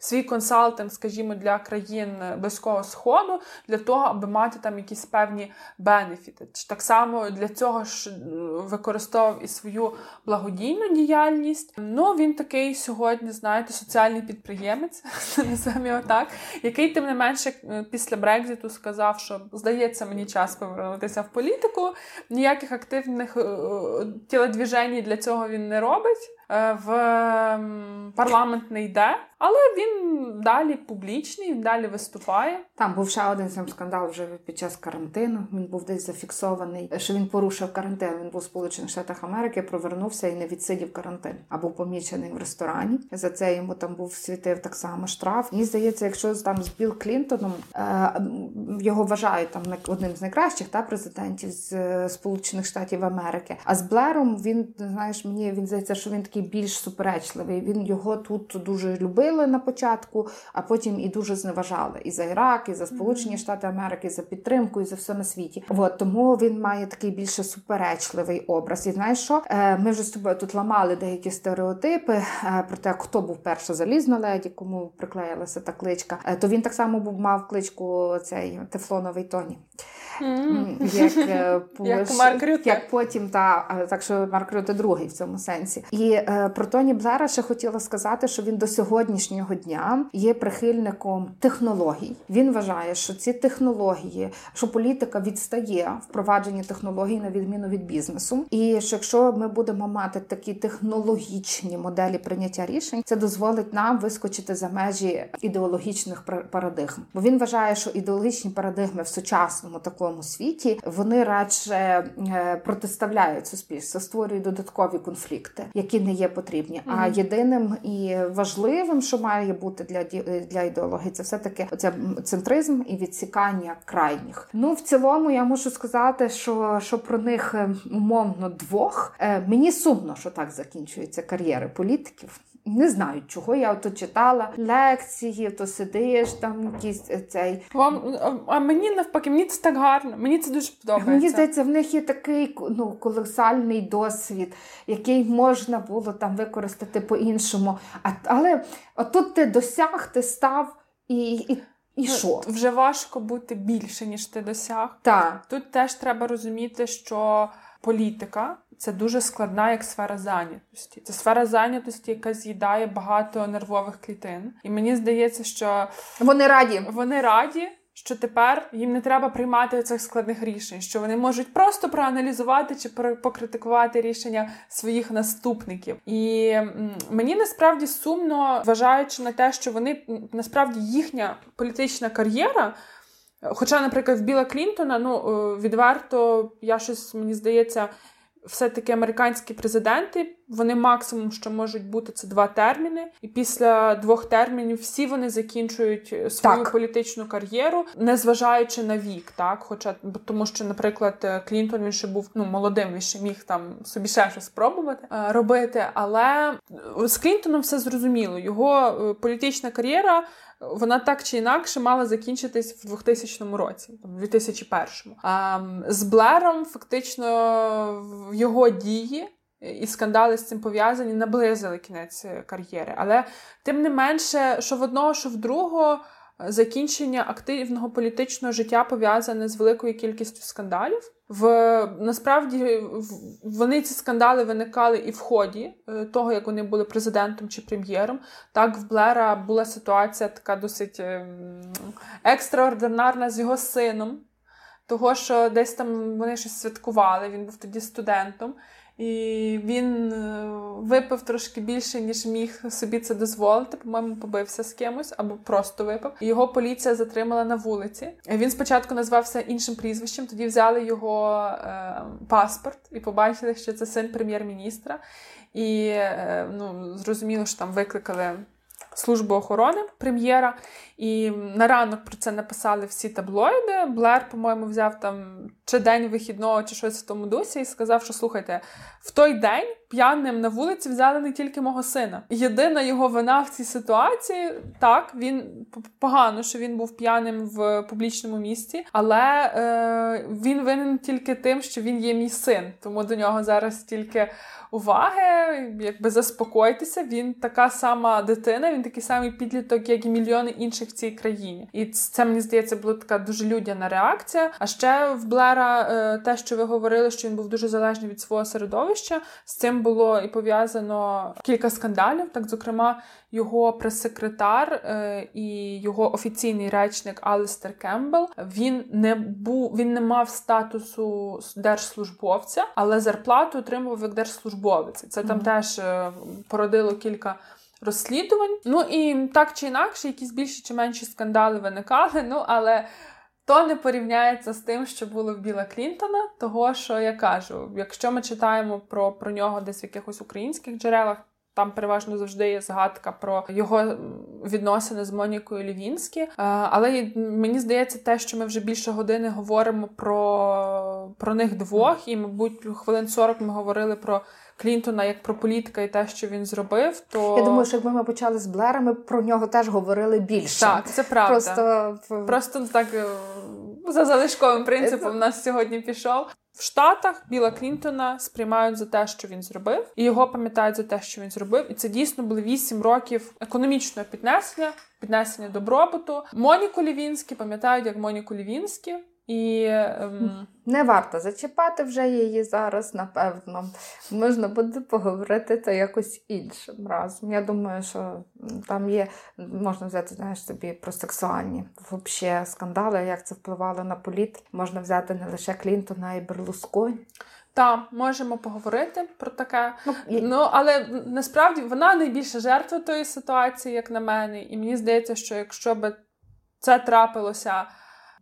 свій консалтинг, скажімо, для країн Близького Сходу, для того, аби мати там якісь певні бенефіти. Так само для цього ж використовував і свою благодійну діяльність. Ну, він такий сьогодні, знаєте, соціальний підприємець, називаємо його так, який, тим не менше, після Брекзиту сказав, що, здається, мені час повернутися в політику, ніяких активних тілодвіжень для цього він не робить, в парламент не йде, але він далі публічний, він далі виступає. Там був ще один сам скандал вже під час карантину, він був десь зафіксований, що він порушив карантин, він був у Сполучених Штатах Америки, провернувся і не відсидів карантин, а був помічений в ресторані, за це йому там був світив так само штраф. Мені здається, якщо там з Білл Клінтоном, його вважають там одним з найкращих президентів з Сполучених Штатів Америки, а з Блером він, знаєш, мені він здається, що він такий більш суперечливий, він його тут дуже любили на початку, а потім і дуже зневажали і за Ірак, і за Сполучені Штати Америки, і за підтримку, і за все на світі. От, тому він має такий більше суперечливий образ. І знаєш що? Ми вже з тобою тут ламали деякі стереотипи про те, хто був перший залізно леді, кому приклеїлася та кличка. То він так само мав кличку цей тефлоновий Тоні. як потім, так що Марк Рютте другий в цьому сенсі. І про Тоні Блера ще хотіла сказати, що він до сьогоднішнього дня є прихильником технологій. Він вважає, що ці технології, що політика відстає впровадженні технологій на відміну від бізнесу. І що якщо ми будемо мати такі технологічні моделі прийняття рішень, це дозволить нам вискочити за межі ідеологічних парадигм. Бо він вважає, що ідеологічні парадигми в сучасному такому світі, вони радше протиставляють суспільство, створюють додаткові конфлікти, які не є потрібні. Mm-hmm. А єдиним і важливим, що має бути для ідеології, це все-таки оця центризм і відсікання крайніх. Ну, в цілому, я можу сказати, що про них умовно двох. Мені сумно, що так закінчуються кар'єри політиків. Не знаю, чого. Я ото читала лекції, то сидиш там якийсь цей... А мені навпаки, мені це так гарно, мені це дуже подобається. Мені здається, в них є такий колосальний досвід, який можна було там використати по-іншому. Але отут ти досяг, ти став і що? Вже важко бути більше, ніж ти досяг. Так. Тут теж треба розуміти, що політика – це дуже складна як сфера зайнятості. Це сфера зайнятості, яка з'їдає багато нервових клітин. І мені здається, що... Вони раді, що тепер їм не треба приймати цих складних рішень, що вони можуть просто проаналізувати чи покритикувати рішення своїх наступників. І мені насправді сумно, зважаючи на те, що вони, насправді, їхня політична кар'єра... Хоча, наприклад, в Білла Клінтона, відверто, мені здається, все-таки американські президенти, вони максимум, що можуть бути, це 2 терміни. І після 2 термінів всі вони закінчують свою політичну кар'єру, незважаючи на вік, так? Хоча, тому що, наприклад, Клінтон, він ще був молодим, він ще міг там собі ще щось спробувати робити. Але з Клінтоном все зрозуміло. Його політична кар'єра, вона так чи інакше мала закінчитись в 2000 році, в 2001. А з Блером фактично його дії і скандали з цим пов'язані наблизили кінець кар'єри. Але тим не менше, що в одного, що в другого, закінчення активного політичного життя пов'язане з великою кількістю скандалів. Насправді, вони ці скандали виникали і в ході того, як вони були президентом чи прем'єром. Так, в Блера була ситуація така досить екстраординарна з його сином. Того, що десь там вони щось святкували, він був тоді студентом. І він випив трошки більше, ніж міг собі це дозволити. По-моєму, побився з кимось або просто випив. Його поліція затримала на вулиці. Він спочатку назвався іншим прізвищем, тоді взяли його паспорт і побачили, що це син прем'єр-міністра. І зрозуміло, що там викликали службу охорони прем'єра. І на ранок про це написали всі таблоїди. Блер, по-моєму, взяв там чи день вихідного, чи щось в тому дусі і сказав, що, слухайте, в той день п'яним на вулиці взяли не тільки мого сина. Єдина його вина в цій ситуації, так, він погано, що він був п'яним в публічному місці, але він винен тільки тим, що він є мій син. Тому до нього зараз тільки уваги, якби заспокойтеся, він така сама дитина, він такий самий підліток, як і мільйони інших в цій країні. І це, мені здається, була така дуже людяна реакція. А ще в Блера те, що ви говорили, що він був дуже залежний від свого середовища, з цим було і пов'язано кілька скандалів. Так, зокрема, його прес-секретар і його офіційний речник Алістер Кембл, він не мав статусу держслужбовця, але зарплату отримував як держслужбовець. Це там теж породило кілька розслідувань. І так чи інакше, якісь більші чи менші скандали виникали, але то не порівняється з тим, що було в Білла Клінтона, того, що я кажу. Якщо ми читаємо про нього десь в якихось українських джерелах, там переважно завжди є згадка про його відносини з Монікою Левінські. Але мені здається те, що ми вже більше години говоримо про них двох, і, мабуть, хвилин 40 ми говорили про Клінтона як про політика і те, що він зробив, то... Я думаю, що якби ми почали з Блера, ми про нього теж говорили більше. Так, це правда. Просто так за залишковим принципом у нас сьогодні пішов. В Штатах Білла Клінтона сприймають за те, що він зробив, і його пам'ятають за те, що він зробив. І це дійсно були 8 років економічного піднесення, піднесення добробуту. Моніку Левінські пам'ятають як Моніку Левінські. І не варто зачіпати вже її зараз, напевно. Можна буде поговорити то якось іншим разом. Я думаю, що там є, можна взяти, знаєш, собі про сексуальні взагалі скандали, як це впливало на політику. Можна взяти не лише Клінтона, а й Берлусконі. Так, можемо поговорити про таке. Ну, але насправді вона найбільша жертва тої ситуації, як на мене. І мені здається, що якщо б це трапилося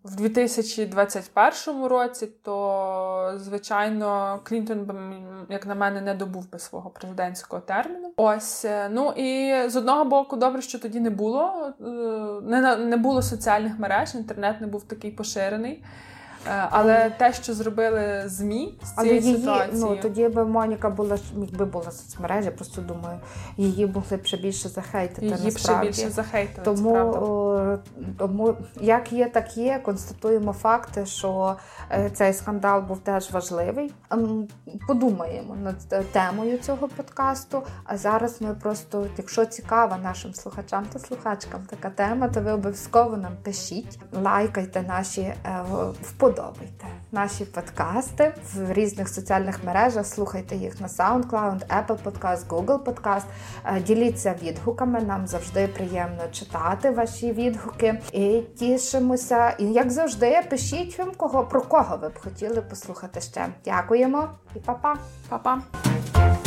в 2021 році, то, звичайно, Клінтон би, як на мене, не добув би свого президентського терміну. Ось. Ну, і з одного боку, добре, що тоді не було соціальних мереж, інтернет не був такий поширений. Але те, що зробили ЗМІ з цієї ситуації... Ну, тоді б Моніка була, якби була в соцмережі, просто думаю, її могли б ще більше захейтити, її насправді. Її б ще більше захейтили, тому, як є, так є. Констатуємо факти, що цей скандал був теж важливий. Подумаємо над темою цього подкасту, а зараз ми просто, якщо цікава нашим слухачам та слухачкам така тема, то ви обов'язково нам пишіть, лайкайте наші вподобання, подобайте наші подкасти в різних соціальних мережах, слухайте їх на SoundCloud, Apple Podcast, Google Podcast, діліться відгуками, нам завжди приємно читати ваші відгуки і тішимося. І, як завжди, пишіть вам, про кого ви б хотіли послухати ще. Дякуємо і па-па! Па-па!